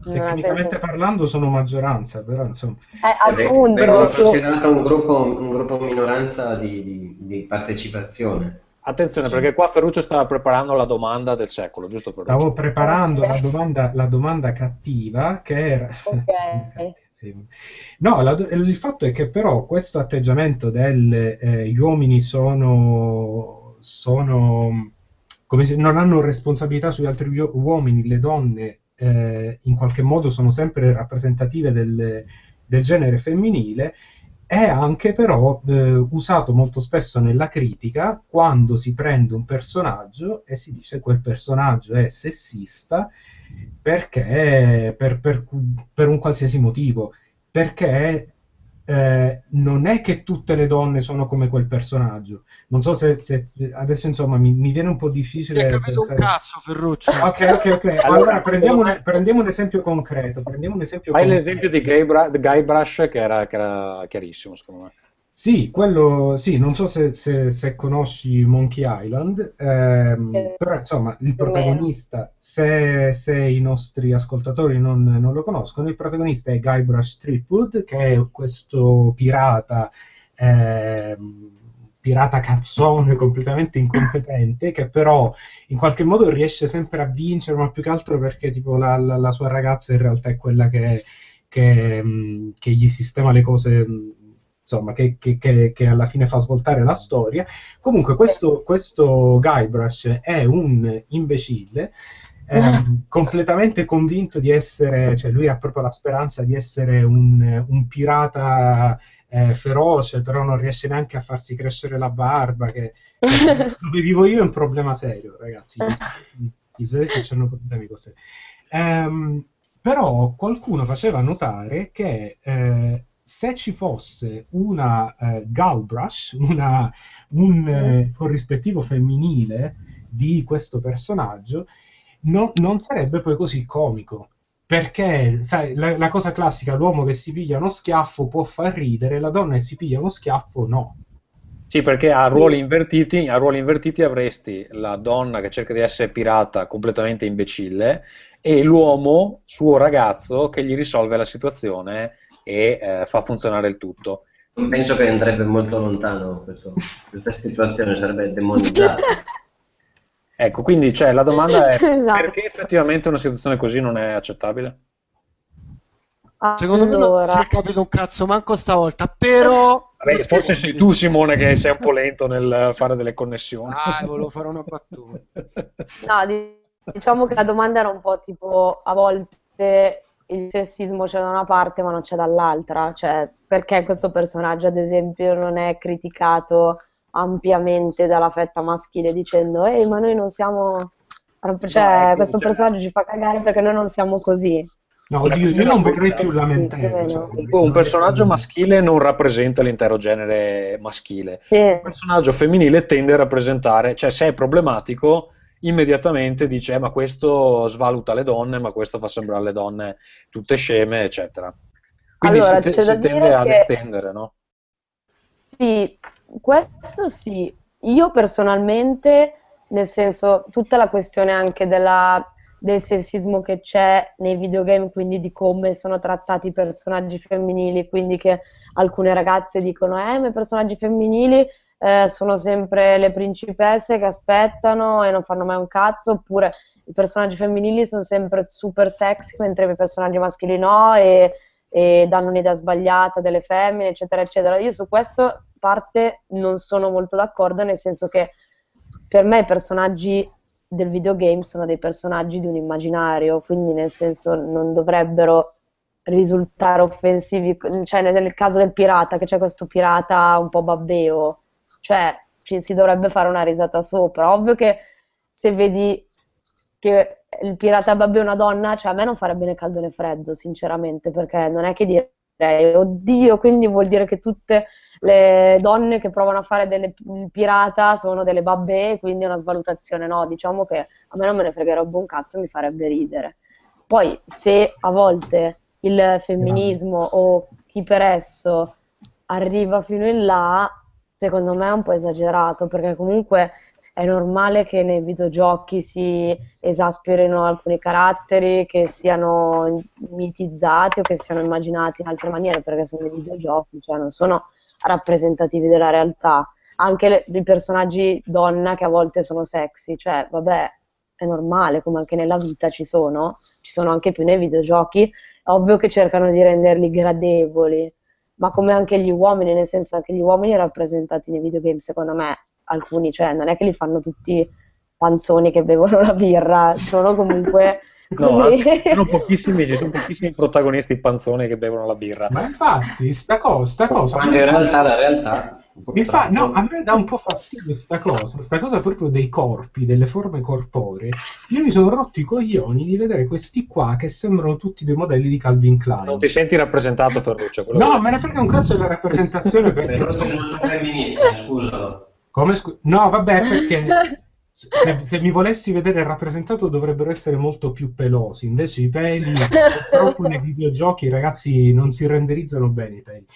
tecnicamente parlando sono maggioranza, però insomma appunto però è nato un gruppo minoranza di partecipazione. Attenzione, perché qua Ferruccio stava preparando la domanda del secolo, giusto Ferruccio? Stavo preparando la domanda cattiva che era no, il fatto è che però questo atteggiamento del gli uomini sono come se non hanno responsabilità sugli altri uomini, le donne in qualche modo sono sempre rappresentative del genere femminile, è anche però usato molto spesso nella critica quando si prende un personaggio e si dice quel personaggio è sessista perché per un qualsiasi motivo, perché non è che tutte le donne sono come quel personaggio. Non so se adesso insomma mi viene un po' difficile. Che vedo un cazzo, Ferruccio. Ok. Allora prendiamo un esempio concreto. Fai l'esempio di Guybrush che era chiarissimo, secondo me. Sì, quello sì. Non so se conosci Monkey Island, però insomma il protagonista, se i nostri ascoltatori non lo conoscono, il protagonista è Guybrush Threepwood, che è questo pirata cazzone completamente incompetente, che però in qualche modo riesce sempre a vincere, ma più che altro perché tipo la sua ragazza in realtà è quella che gli sistema le cose, insomma, che alla fine fa svoltare la storia. Comunque questo Guybrush è un imbecille, completamente convinto di essere, cioè lui ha proprio la speranza di essere un pirata feroce, però non riesce neanche a farsi crescere la barba, che dove vivo io è un problema serio, ragazzi, gli svedesi hanno problemi così. Però qualcuno faceva notare che se ci fosse una Guybrush, un corrispettivo femminile di questo personaggio, non sarebbe poi così comico, perché sai, la cosa classica, l'uomo che si piglia uno schiaffo può far ridere, la donna che si piglia uno schiaffo no. Sì, perché a ruoli invertiti avresti la donna che cerca di essere pirata completamente imbecille e l'uomo, suo ragazzo, che gli risolve la situazione e fa funzionare il tutto. Non penso che andrebbe molto lontano questa situazione, sarebbe demonizzata. Ecco, quindi cioè, la domanda è perché effettivamente una situazione così non è accettabile? Secondo me non si è capito un cazzo manco stavolta, però... Vabbè, forse sei tu, Simone, che sei un po' lento nel fare delle connessioni. Volevo fare una battuta. No, diciamo che la domanda era un po' tipo, a volte... il sessismo c'è da una parte ma non c'è dall'altra, cioè perché questo personaggio ad esempio non è criticato ampiamente dalla fetta maschile dicendo «Ehi, ma noi non siamo... cioè, questo personaggio ci fa cagare perché noi non siamo così». No, oddio, io non vorrei più lamentare. Un personaggio maschile non rappresenta l'intero genere maschile. Sì. Un personaggio femminile tende a rappresentare, cioè se è problematico immediatamente dice ma questo svaluta le donne, ma questo fa sembrare le donne tutte sceme, eccetera. Quindi allora, si tende ad estendere, no? Sì, questo sì. Io personalmente, nel senso, tutta la questione anche della... del sessismo che c'è nei videogame, quindi di come sono trattati i personaggi femminili, quindi che alcune ragazze dicono ma i personaggi femminili sono sempre le principesse che aspettano e non fanno mai un cazzo, oppure i personaggi femminili sono sempre super sexy mentre i personaggi maschili no e danno un'idea sbagliata delle femmine, eccetera eccetera. Io su questa parte non sono molto d'accordo, nel senso che per me i personaggi del videogame sono dei personaggi di un immaginario, quindi nel senso non dovrebbero risultare offensivi, cioè nel caso del pirata, che c'è questo pirata un po' babbeo, cioè ci si dovrebbe fare una risata sopra. Ovvio che se vedi che il pirata babbeo è una donna, cioè a me non farebbe né caldo né freddo sinceramente, perché non è che direi oddio, quindi vuol dire che tutte le donne che provano a fare del pirata sono delle babbè, quindi è una svalutazione. No, diciamo che a me non me ne fregherebbe un cazzo, mi farebbe ridere. Poi se a volte il femminismo o chi per esso arriva fino in là, secondo me è un po' esagerato, perché comunque è normale che nei videogiochi si esasperino alcuni caratteri, che siano mitizzati o che siano immaginati in altre maniere, perché sono i videogiochi, cioè non sono rappresentativi della realtà. Anche i personaggi donna che a volte sono sexy, cioè vabbè, è normale, come anche nella vita ci sono anche più nei videogiochi. È ovvio che cercano di renderli gradevoli, ma come anche gli uomini, nel senso anche gli uomini rappresentati nei videogame, secondo me alcuni, cioè non è che li fanno tutti panzoni che bevono la birra, sono comunque no, ci sono pochissimi protagonisti panzoni che bevono la birra. Ma infatti, sta cosa... Quando in realtà la realtà... No, a me dà un po' fastidio sta cosa proprio dei corpi, delle forme corporee. Io mi sono rotti i coglioni di vedere questi qua che sembrano tutti dei modelli di Calvin Klein. Non ti senti rappresentato, Ferruccio? No, me ne frega un cazzo della rappresentazione perché... Scusa. Come no, vabbè, perché... Se mi volessi vedere rappresentato dovrebbero essere molto più pelosi, invece i peli, purtroppo nei videogiochi i ragazzi non si renderizzano bene i peli,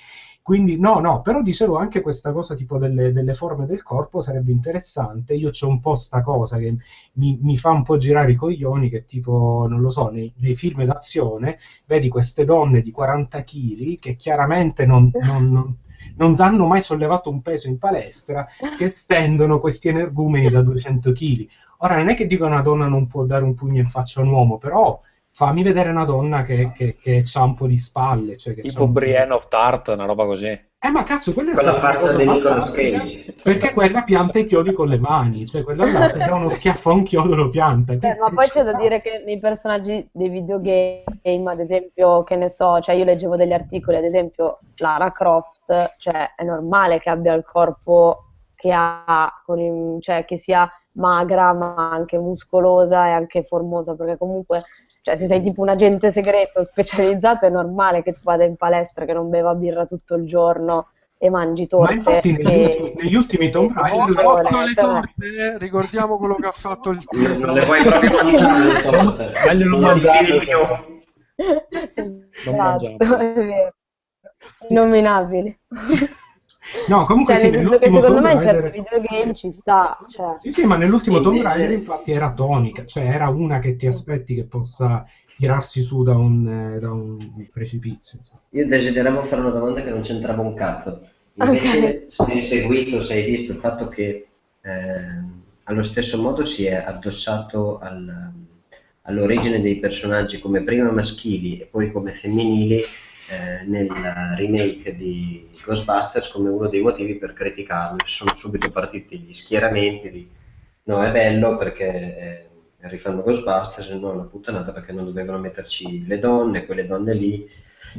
quindi no, però dicevo anche questa cosa tipo delle forme del corpo sarebbe interessante. Io c'ho un po' sta cosa che mi fa un po' girare i coglioni, che tipo, non lo so, nei film d'azione vedi queste donne di 40 kg che chiaramente non hanno mai sollevato un peso in palestra, che stendono questi energumeni da 200 kg. Ora, non è che dico una donna non può dare un pugno in faccia a un uomo, però fammi vedere una donna che ha un po' di spalle. Cioè che tipo Brienne of Tarth, una roba così. Ma cazzo, quella è stata una cosa fantastica, perché quella pianta i chiodi con le mani, cioè quella là se dà uno schiaffo a un chiodo lo pianta. Ma poi c'è da dire che nei personaggi dei videogame, ad esempio, che ne so, cioè io leggevo degli articoli, ad esempio Lara Croft, cioè è normale che abbia il corpo che ha, cioè che sia magra ma anche muscolosa e anche formosa, perché comunque... Cioè, se sei tipo un agente segreto specializzato, è normale che tu vada in palestra, che non beva birra tutto il giorno e mangi torte. Ma infatti negli ultimi Tomb Raider... Porto le torte, ricordiamo quello che ha fatto il... Non le puoi proprio mangiare. Meglio non mangiare. Esatto, è vero. Innominabili. No, comunque cioè, sì, nel senso che secondo me in certi videogame ci sta, cioè. Sì, ma nell'ultimo Tomb Raider infatti era tonica, cioè era una che ti aspetti che possa tirarsi su da un precipizio, insomma. Io desideravo fare una domanda che non c'entrava un cazzo, invece okay. se hai visto il fatto che allo stesso modo si è addossato all'origine dei personaggi come prima maschili e poi come femminili nel remake di Ghostbusters, come uno dei motivi per criticarlo. Sono subito partiti gli schieramenti di no è bello perché rifanno Ghostbusters, no è una puttanata perché non dovevano metterci le donne, quelle donne lì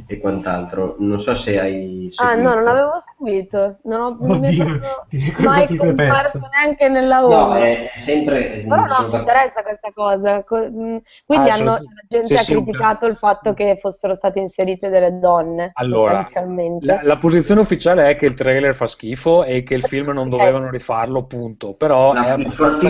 e quant'altro. Non so se hai seguito. Ah no, non avevo seguito, non mi è mai comparso neanche nella ora. No, è sempre... Però no, mi interessa questa cosa. Quindi la gente ha criticato il fatto che fossero state inserite delle donne. Allora, la posizione ufficiale è che il trailer fa schifo e che il film non dovevano rifarlo, punto. Però no, è abbastanza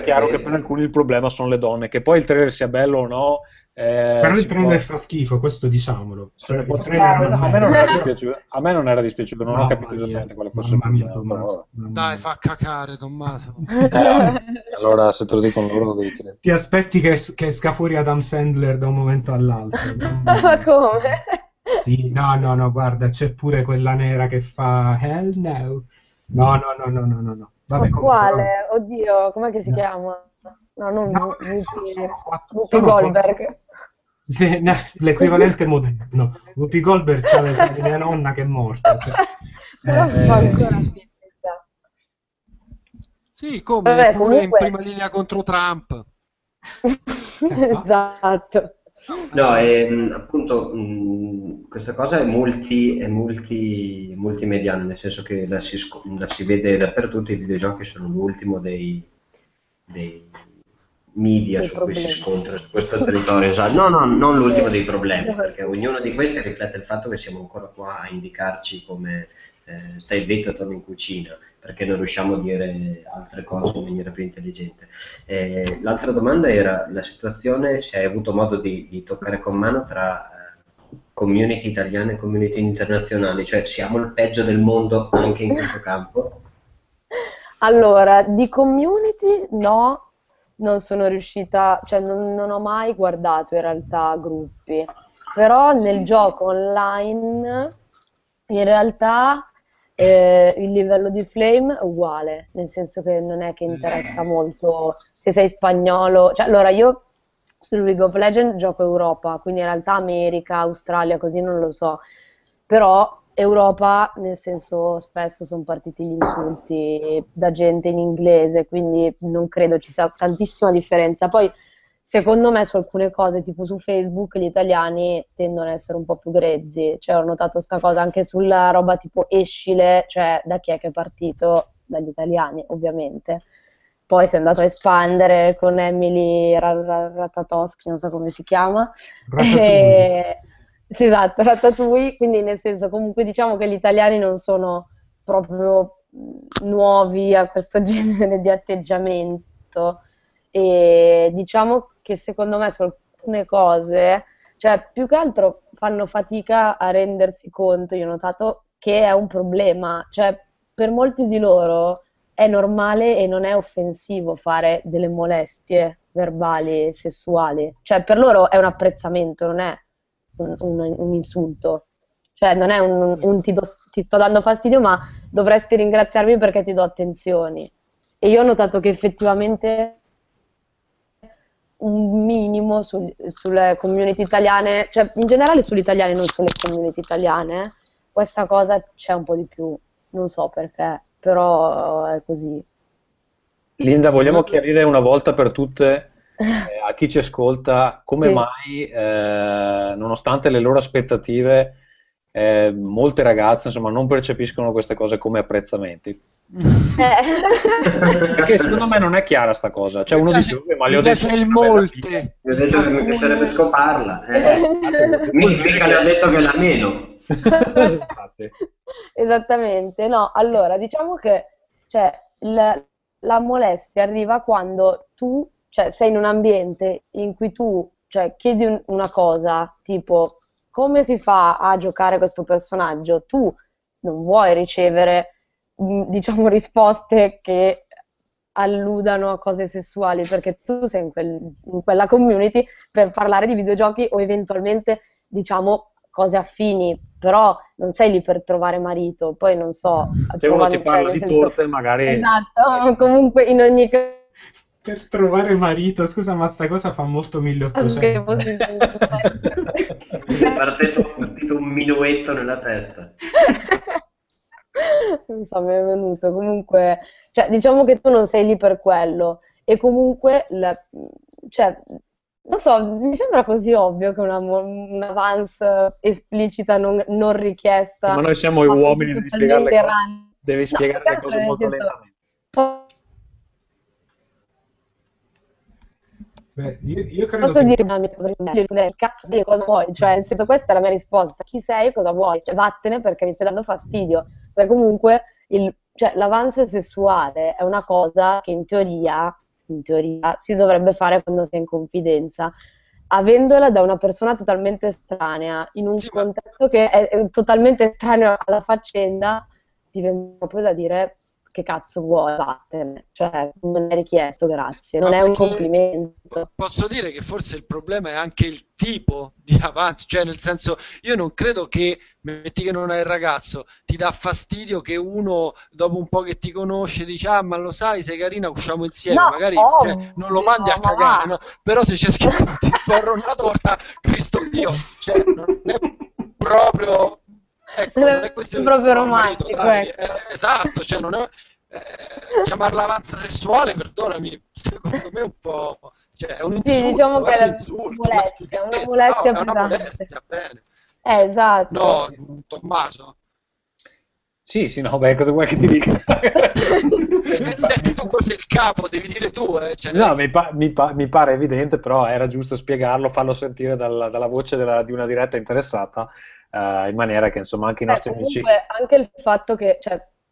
chiaro, che per alcuni il problema sono le donne. Che poi il trailer sia bello o no... Però il trailer fa schifo, questo diciamolo. A me non era dispiaciuto, non ho capito esattamente quale fosse il problema. Dai, fa cacare, Tommaso. Allora, se te lo dicono loro, devi credere. Ti aspetti che esca fuori Adam Sandler da un momento all'altro. Ma come? Sì, no, guarda, c'è pure quella nera che fa Hell No. No. Vabbè, ma quale? Oddio, com'è che si chiama? No, Whoopi Goldberg. Sì, no, l'equivalente moderno. Whoopi Goldberg c'ha la mia nonna che è morta. Cioè. Però fa ancora più. Sì, come? Vabbè, comunque... in prima linea contro Trump. Esatto. No, appunto questa cosa è multimediale, nel senso che la si vede dappertutto, i videogiochi sono l'ultimo dei media dei su problemi. Cui si scontra su questo territorio, esatto. No, non l'ultimo dei problemi, perché ognuno di questi riflette il fatto che siamo ancora qua a indicarci come stai zitto, torna in cucina, perché non riusciamo a dire altre cose in maniera più intelligente. L'altra domanda era la situazione, se hai avuto modo di toccare con mano tra community italiane e community internazionali, cioè siamo il peggio del mondo anche in questo campo? Allora, di community no, non sono riuscita, cioè non ho mai guardato in realtà gruppi, però nel gioco online in realtà il livello di flame è uguale, nel senso che non è che interessa molto se sei spagnolo, cioè allora io su League of Legends gioco Europa, quindi in realtà America, Australia, così non lo so, però... Europa, nel senso, spesso sono partiti gli insulti da gente in inglese, quindi non credo ci sia tantissima differenza. Poi, secondo me, su alcune cose, tipo su Facebook, gli italiani tendono ad essere un po' più grezzi. Cioè, ho notato sta cosa anche sulla roba tipo escile, cioè da chi è che è partito? Dagli italiani, ovviamente. Poi si è andato a espandere con Emily Ratajkowski, non so come si chiama. Sì, esatto, Ratatouille, quindi nel senso comunque diciamo che gli italiani non sono proprio nuovi a questo genere di atteggiamento e diciamo che secondo me su alcune cose, cioè più che altro fanno fatica a rendersi conto, io ho notato che è un problema, cioè per molti di loro è normale e non è offensivo fare delle molestie verbali, sessuali, cioè per loro è un apprezzamento, non è un insulto, cioè non è ti sto dando fastidio ma dovresti ringraziarmi perché ti do attenzioni, e io ho notato che effettivamente un minimo sulle community italiane, cioè in generale sugli italiani, non sulle community italiane, questa cosa c'è un po' di più, non so perché, però è così. Linda, vogliamo chiarire una volta per tutte a chi ci ascolta come mai, nonostante le loro aspettative, molte ragazze insomma non percepiscono queste cose come apprezzamenti. Perché secondo me non è chiara sta cosa, cioè uno dice ma gli ho detto che molte, gli ho detto che mi piacerebbe scoparla, mica gli ho detto che la meno. Esattamente, no, allora diciamo che cioè, la molestia arriva quando tu, cioè sei in un ambiente in cui tu, cioè, chiedi una cosa, tipo come si fa a giocare questo personaggio, tu non vuoi ricevere, diciamo, risposte che alludano a cose sessuali, perché tu sei in quella community per parlare di videogiochi o eventualmente, diciamo, cose affini, però non sei lì per trovare marito, poi non so... Se uno ti parla di torte magari... Esatto, comunque in ogni caso... Per trovare marito, scusa, ma sta cosa fa molto 1800. È partito un minuetto nella testa. Non so, mi è venuto. Comunque, cioè, diciamo che tu non sei lì per quello. E comunque, cioè, Non so, mi sembra così ovvio che un avance esplicita non richiesta. Ma noi siamo gli uomini, devi spiegare le cose, molto lentamente. Beh, io credo posso dire una mia cosa, cazzo di cosa vuoi, cioè nel senso questa è la mia risposta, chi sei, cosa vuoi, cioè, vattene perché mi stai dando fastidio, perché comunque l'avance sessuale è una cosa che in teoria si dovrebbe fare quando sei in confidenza, avendola da una persona totalmente estranea, in un contesto che è totalmente estraneo alla faccenda, ti viene proprio da dire che cazzo vuoi, vattene, cioè non è richiesto, grazie, non è un complimento. Posso dire che forse il problema è anche il tipo di avanzo, cioè nel senso, io non credo che, metti che non hai il ragazzo, ti dà fastidio che uno dopo un po' che ti conosce dice ah ma lo sai sei carina, usciamo insieme, no, magari cioè, non lo mandi a cagare, no? Però se c'è scritto ti sparro una torta, Cristo Dio, cioè non è proprio... Ecco, non è proprio romantico, marito, ecco. Esatto, cioè non è, chiamarla avanza sessuale, perdonami, secondo me è un po', cioè è un insulto, sì, diciamo che è una molestia, bene. Esatto. No, Tommaso. Sì, no, beh, cosa vuoi che ti dica? Senti tu cosa è il capo, devi dire tu, cioè, no, mi pare evidente, però era giusto spiegarlo, farlo sentire dalla voce di una diretta interessata. In maniera che insomma anche i nostri amici, anche il fatto che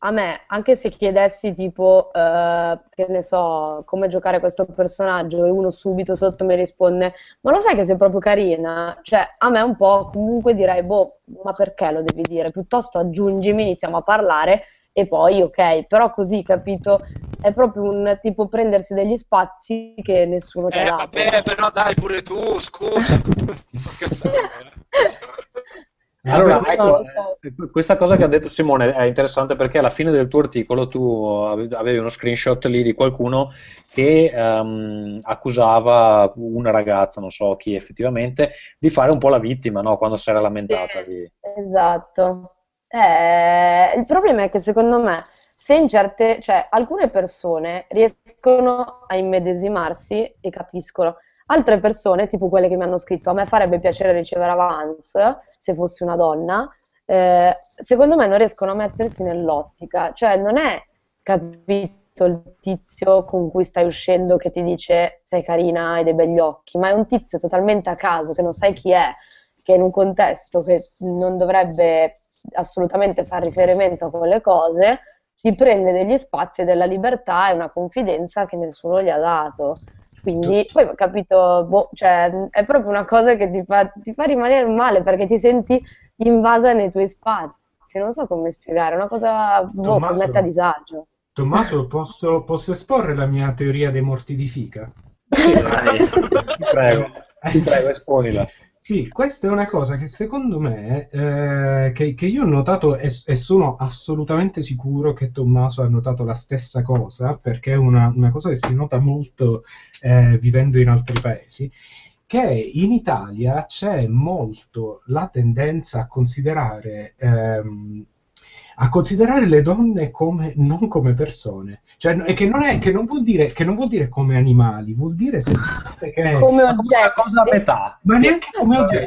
a me, anche se chiedessi tipo che ne so, come giocare questo personaggio, e uno subito sotto mi risponde ma lo sai che sei proprio carina, cioè a me un po' comunque direi boh, ma perché lo devi dire, piuttosto aggiungimi, iniziamo a parlare e poi ok, però così, capito, è proprio un tipo prendersi degli spazi che nessuno ti ha dato. Vabbè, però dai pure tu, scusa. Sto scherzando. Allora, ecco, questa cosa che ha detto Simone è interessante, perché alla fine del tuo articolo tu avevi uno screenshot lì di qualcuno che accusava una ragazza, non so chi effettivamente, di fare un po' la vittima, no? Quando si era lamentata. Di... Esatto. Il problema è che secondo me se in certe, cioè alcune persone riescono a immedesimarsi e capiscono. Altre persone, tipo quelle che mi hanno scritto, a me farebbe piacere ricevere avance se fossi una donna, secondo me non riescono a mettersi nell'ottica, cioè non è capito il tizio con cui stai uscendo che ti dice sei carina, hai dei begli occhi, ma è un tizio totalmente a caso che non sai chi è, che è in un contesto che non dovrebbe assolutamente far riferimento a quelle cose, si prende degli spazi e della libertà e una confidenza che nessuno gli ha dato. Quindi, poi ho capito, boh, cioè, è proprio una cosa che ti fa rimanere male, perché ti senti invasa nei tuoi spazi, non so come spiegare, è una cosa boh, che mette a disagio. Tommaso, posso esporre la mia teoria dei morti di fica? Sì, dai, ti prego, esponila. Sì, questa è una cosa che secondo me, che io ho notato e sono assolutamente sicuro che Tommaso ha notato la stessa cosa, perché è una cosa che si nota molto vivendo in altri paesi, che in Italia c'è molto la tendenza a considerare le donne come, non come persone, cioè che non vuol dire come animali, vuol dire semplicemente che come una cosa a metà, ma neanche come oggetti,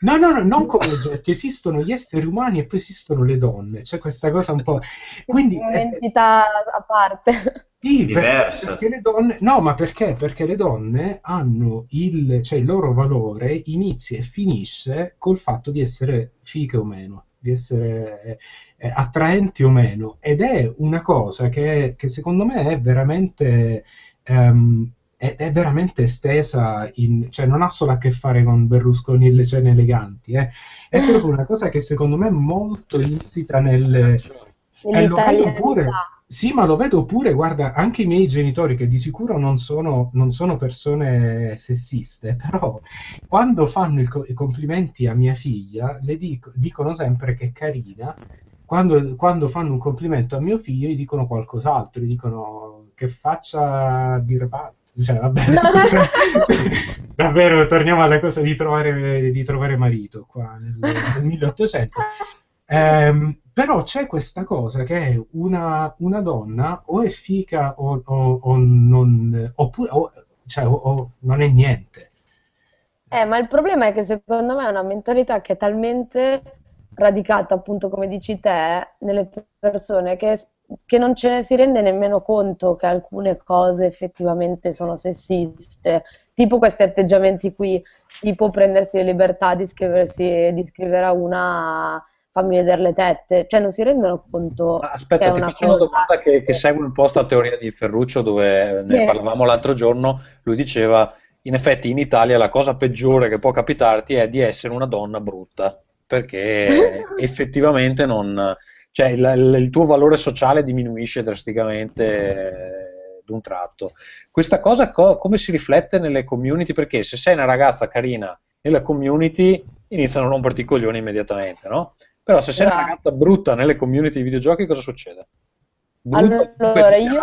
no, non come oggetti, esistono gli esseri umani e poi esistono le donne, c'è questa cosa un po', quindi un'entità a parte. Sì, perché le donne, no, ma perché? Perché le donne hanno il loro valore inizia e finisce col fatto di essere fiche o meno, di essere attraenti o meno, ed è una cosa che secondo me è veramente estesa, cioè non ha solo a che fare con Berlusconi e le cene eleganti, è proprio una cosa che secondo me è molto insita nel... lo vedo pure, sì, ma lo vedo pure, guarda, anche i miei genitori, che di sicuro non sono persone sessiste, però quando fanno i complimenti a mia figlia, le dicono sempre che è carina, quando fanno un complimento a mio figlio gli dicono qualcos'altro, gli dicono che faccia birbatta. Cioè, vabbè, davvero, torniamo alla cosa di trovare marito qua nel 1800. Però c'è questa cosa che è una donna o è fica o non, oppure cioè, non è niente. Ma il problema è che secondo me è una mentalità che è talmente radicata, appunto come dici te, nelle persone, che non ce ne si rende nemmeno conto che alcune cose effettivamente sono sessiste, tipo questi atteggiamenti qui, tipo prendersi le libertà di scrivere a una fammi vedere le tette, cioè non si rendono conto. Aspetta, che è una cosa... domanda che segue un po' sta teoria di Ferruccio, dove ne parlavamo l'altro giorno, lui diceva: in effetti in Italia la cosa peggiore che può capitarti è di essere una donna brutta, perché effettivamente non... cioè il tuo valore sociale diminuisce drasticamente d'un tratto. Questa cosa come si riflette nelle community? Perché se sei una ragazza carina nella community iniziano a romperti i coglioni immediatamente, no? Però se sei una ragazza brutta nelle community di videogiochi, cosa succede? Brutto, allora, io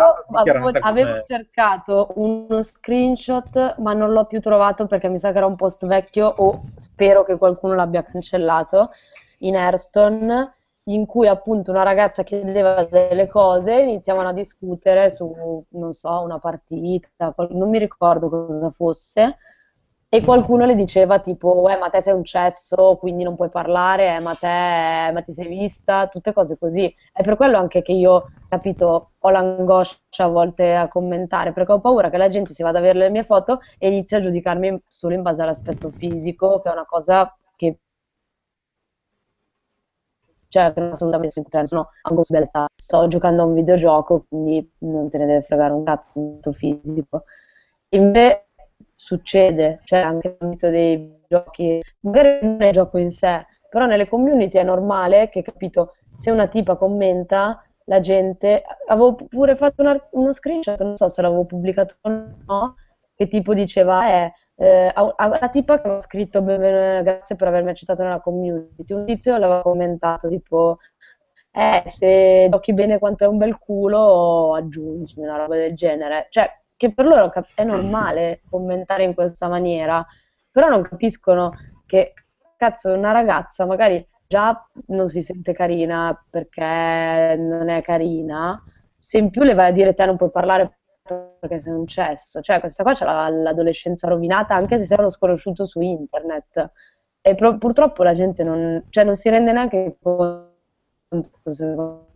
avevo cercato uno screenshot, ma non l'ho più trovato perché mi sa che era un post vecchio, o spero che qualcuno l'abbia cancellato, in Airstone, in cui appunto una ragazza chiedeva delle cose, iniziavano a discutere su, non so, una partita, non mi ricordo cosa fosse, e qualcuno le diceva tipo: ma te sei un cesso, quindi non puoi parlare, ma ti sei vista, tutte cose così. È per quello anche che io, capito, ho l'angoscia a volte a commentare, perché ho paura che la gente si vada a vedere le mie foto e inizia a giudicarmi solo in base all'aspetto fisico, che è una cosa che, cioè, che non è assolutamente sul interno. Sono angosciata, sto giocando a un videogioco, quindi non te ne deve fregare un cazzo fisico. Invece succede, cioè anche nell'ambito dei giochi, magari non è il gioco in sé, però nelle community è normale che, capito, se una tipa commenta, la gente... Avevo pure fatto uno screenshot, non so se l'avevo pubblicato o no, che tipo diceva: la tipa che aveva scritto grazie per avermi accettato nella community, un tizio l'aveva commentato tipo: se giochi bene quanto è un bel culo, aggiungimi, una roba del genere. Cioè, che per loro è normale commentare in questa maniera, però non capiscono che, cazzo, una ragazza magari già non si sente carina perché non è carina, se in più le vai a dire: te non puoi parlare perché sei un cesso. Cioè, questa qua c'è l'adolescenza rovinata, anche se sei uno sconosciuto su internet. E purtroppo la gente non si rende neanche conto, secondo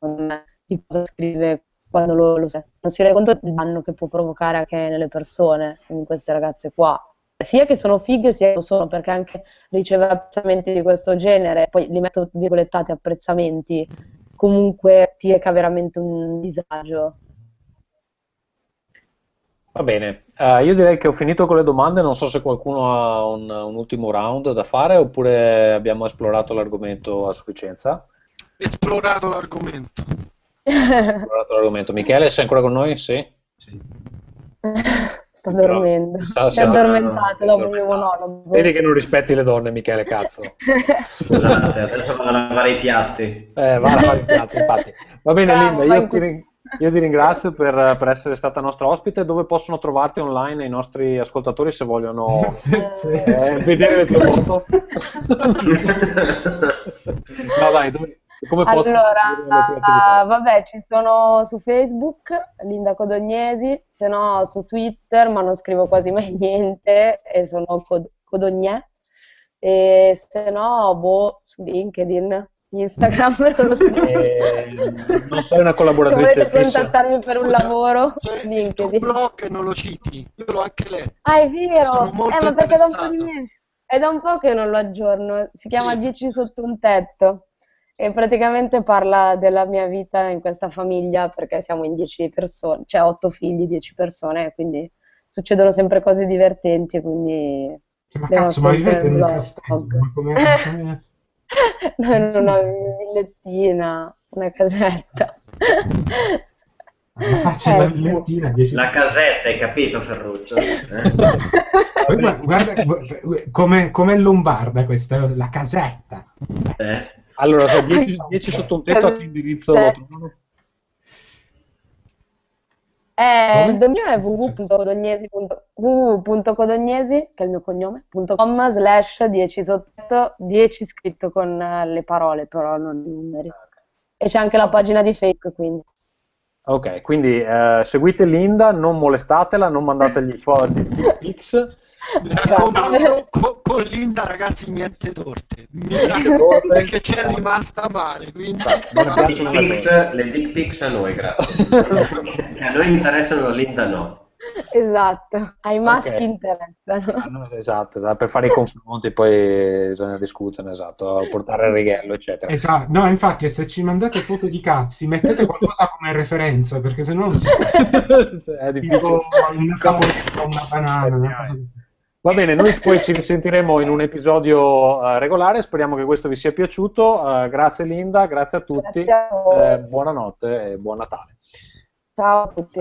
me, di cosa scrive quando lo sa. Non si rende conto del danno che può provocare anche nelle persone, in queste ragazze qua, sia che sono fighe sia che lo sono, perché anche ricevere apprezzamenti di questo genere, poi li metto virgolettate apprezzamenti, comunque ti reca veramente un disagio. Va bene, io direi che ho finito con le domande, non so se qualcuno ha un ultimo round da fare, oppure abbiamo esplorato l'argomento a sufficienza. Esplorato l'argomento. Michele, sei ancora con noi? Sì? Sì. Sta dormendo. Si è addormentato dopo il mio monologo. Vedi che non rispetti le donne, Michele, cazzo. Scusate, adesso vado a lavare i piatti. Va a lavare i piatti, infatti. Va bene, Linda, io ti ringrazio per essere stata nostra ospite. Dove possono trovarti online i nostri ascoltatori se vogliono vedere le tue foto? No, dai, allora, vabbè, ci sono su Facebook, Linda Codognesi, se no su Twitter, ma non scrivo quasi mai niente, e sono Codognè, e se no, su LinkedIn, Instagram, non lo so. Non sei una collaboratrice fissa. Se volete contattarmi per un lavoro, LinkedIn. Il tuo blog non lo citi, io l'ho anche letto. Ah, è vero, ma perché è da un po' che non lo aggiorno, si chiama 10 sotto un tetto. E praticamente parla della mia vita in questa famiglia, perché siamo in 10 persone, cioè 8 figli, 10 persone, quindi succedono sempre cose divertenti, quindi... Ma cazzo, ma vivete nel castello? Noi in una villettina, una casetta. Ma faccio una villettina, sì. La casetta, hai capito, Ferruccio? Guarda, com'è lombarda questa, la casetta. Allora, 10 sotto un tetto, a che indirizzo lo trovano? Il mio è www.codognesi, che è il mio cognome.com/10 sotto tetto, 10 scritto con le parole, però non i numeri. E c'è anche la pagina di Facebook, quindi. Ok, quindi seguite Linda, non molestatela, non mandategli foto di X. Mi raccomando, con Linda ragazzi niente torte, perché c'è rimasta male, quindi le dick pics a noi, grazie. A noi interessano, Linda no. Esatto, ai maschi interessano. Ah, no, esatto, per fare i confronti poi bisogna discutere, esatto, portare il righello, eccetera. Esatto, no, infatti se ci mandate foto di cazzi, mettete qualcosa come referenza, perché se no non si è difficile. Tipo una saponetta, una banana, una cosa di... Va bene, noi poi ci risentiremo in un episodio regolare, speriamo che questo vi sia piaciuto, grazie Linda, grazie a tutti, grazie a buonanotte e buon Natale. Ciao a tutti.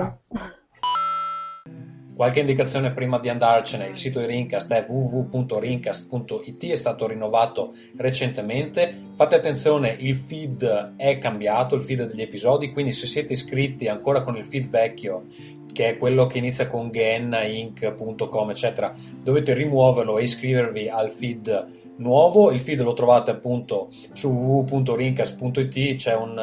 Qualche indicazione prima di andarcene: il sito di Rincast è www.rincast.it, è stato rinnovato recentemente. Fate attenzione, il feed è cambiato, il feed degli episodi, quindi se siete iscritti ancora con il feed vecchio, che è quello che inizia con gennainc.com eccetera, dovete rimuoverlo e iscrivervi al feed nuovo. Il feed lo trovate appunto su www.rincast.it, c'è un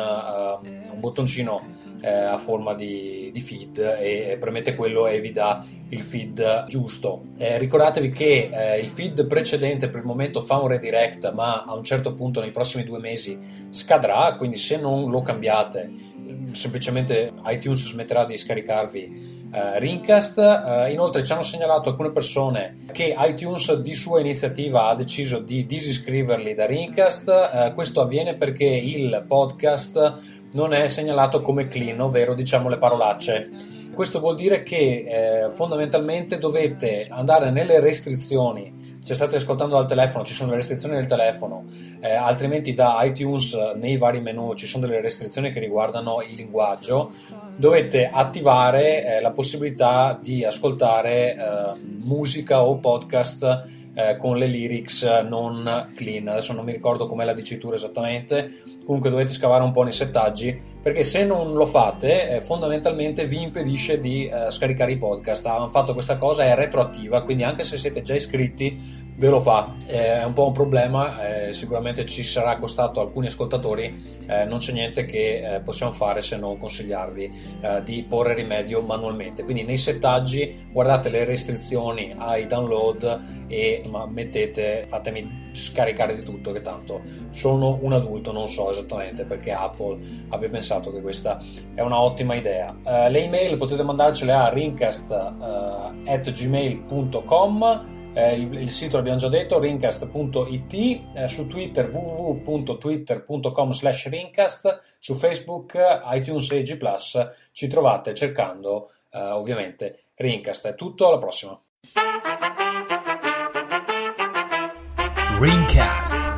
bottoncino a forma di feed, e premete quello e vi dà il feed giusto. Ricordatevi che il feed precedente per il momento fa un redirect, ma a un certo punto nei prossimi 2 mesi scadrà, quindi se non lo cambiate semplicemente iTunes smetterà di scaricarvi Rincast. Inoltre ci hanno segnalato alcune persone che iTunes di sua iniziativa ha deciso di disiscriverli da Rincast. Questo avviene perché il podcast non è segnalato come clean, ovvero diciamo le parolacce. Questo vuol dire che fondamentalmente dovete andare nelle restrizioni, se state ascoltando dal telefono ci sono le restrizioni del telefono, altrimenti da iTunes nei vari menu ci sono delle restrizioni che riguardano il linguaggio. Dovete attivare la possibilità di ascoltare musica o podcast con le lyrics non clean. Adesso non mi ricordo com'è la dicitura esattamente, comunque dovete scavare un po' nei settaggi, perché se non lo fate fondamentalmente vi impedisce di scaricare i podcast. Hanno fatto questa cosa, è retroattiva, quindi anche se siete già iscritti ve lo fa. È un po' un problema, sicuramente ci sarà costato alcuni ascoltatori, non c'è niente che possiamo fare se non consigliarvi di porre rimedio manualmente. Quindi nei settaggi guardate le restrizioni ai download e fatemi scaricare di tutto, che tanto sono un adulto, non so esattamente perché Apple abbia pensato che questa è una ottima idea. Le email potete mandarcele a rincast@gmail.com, il sito l'abbiamo già detto, rincast.it, su Twitter www.twitter.com/rincast, su Facebook, iTunes e G+, ci trovate cercando ovviamente Rincast. È tutto, alla prossima. Rincast.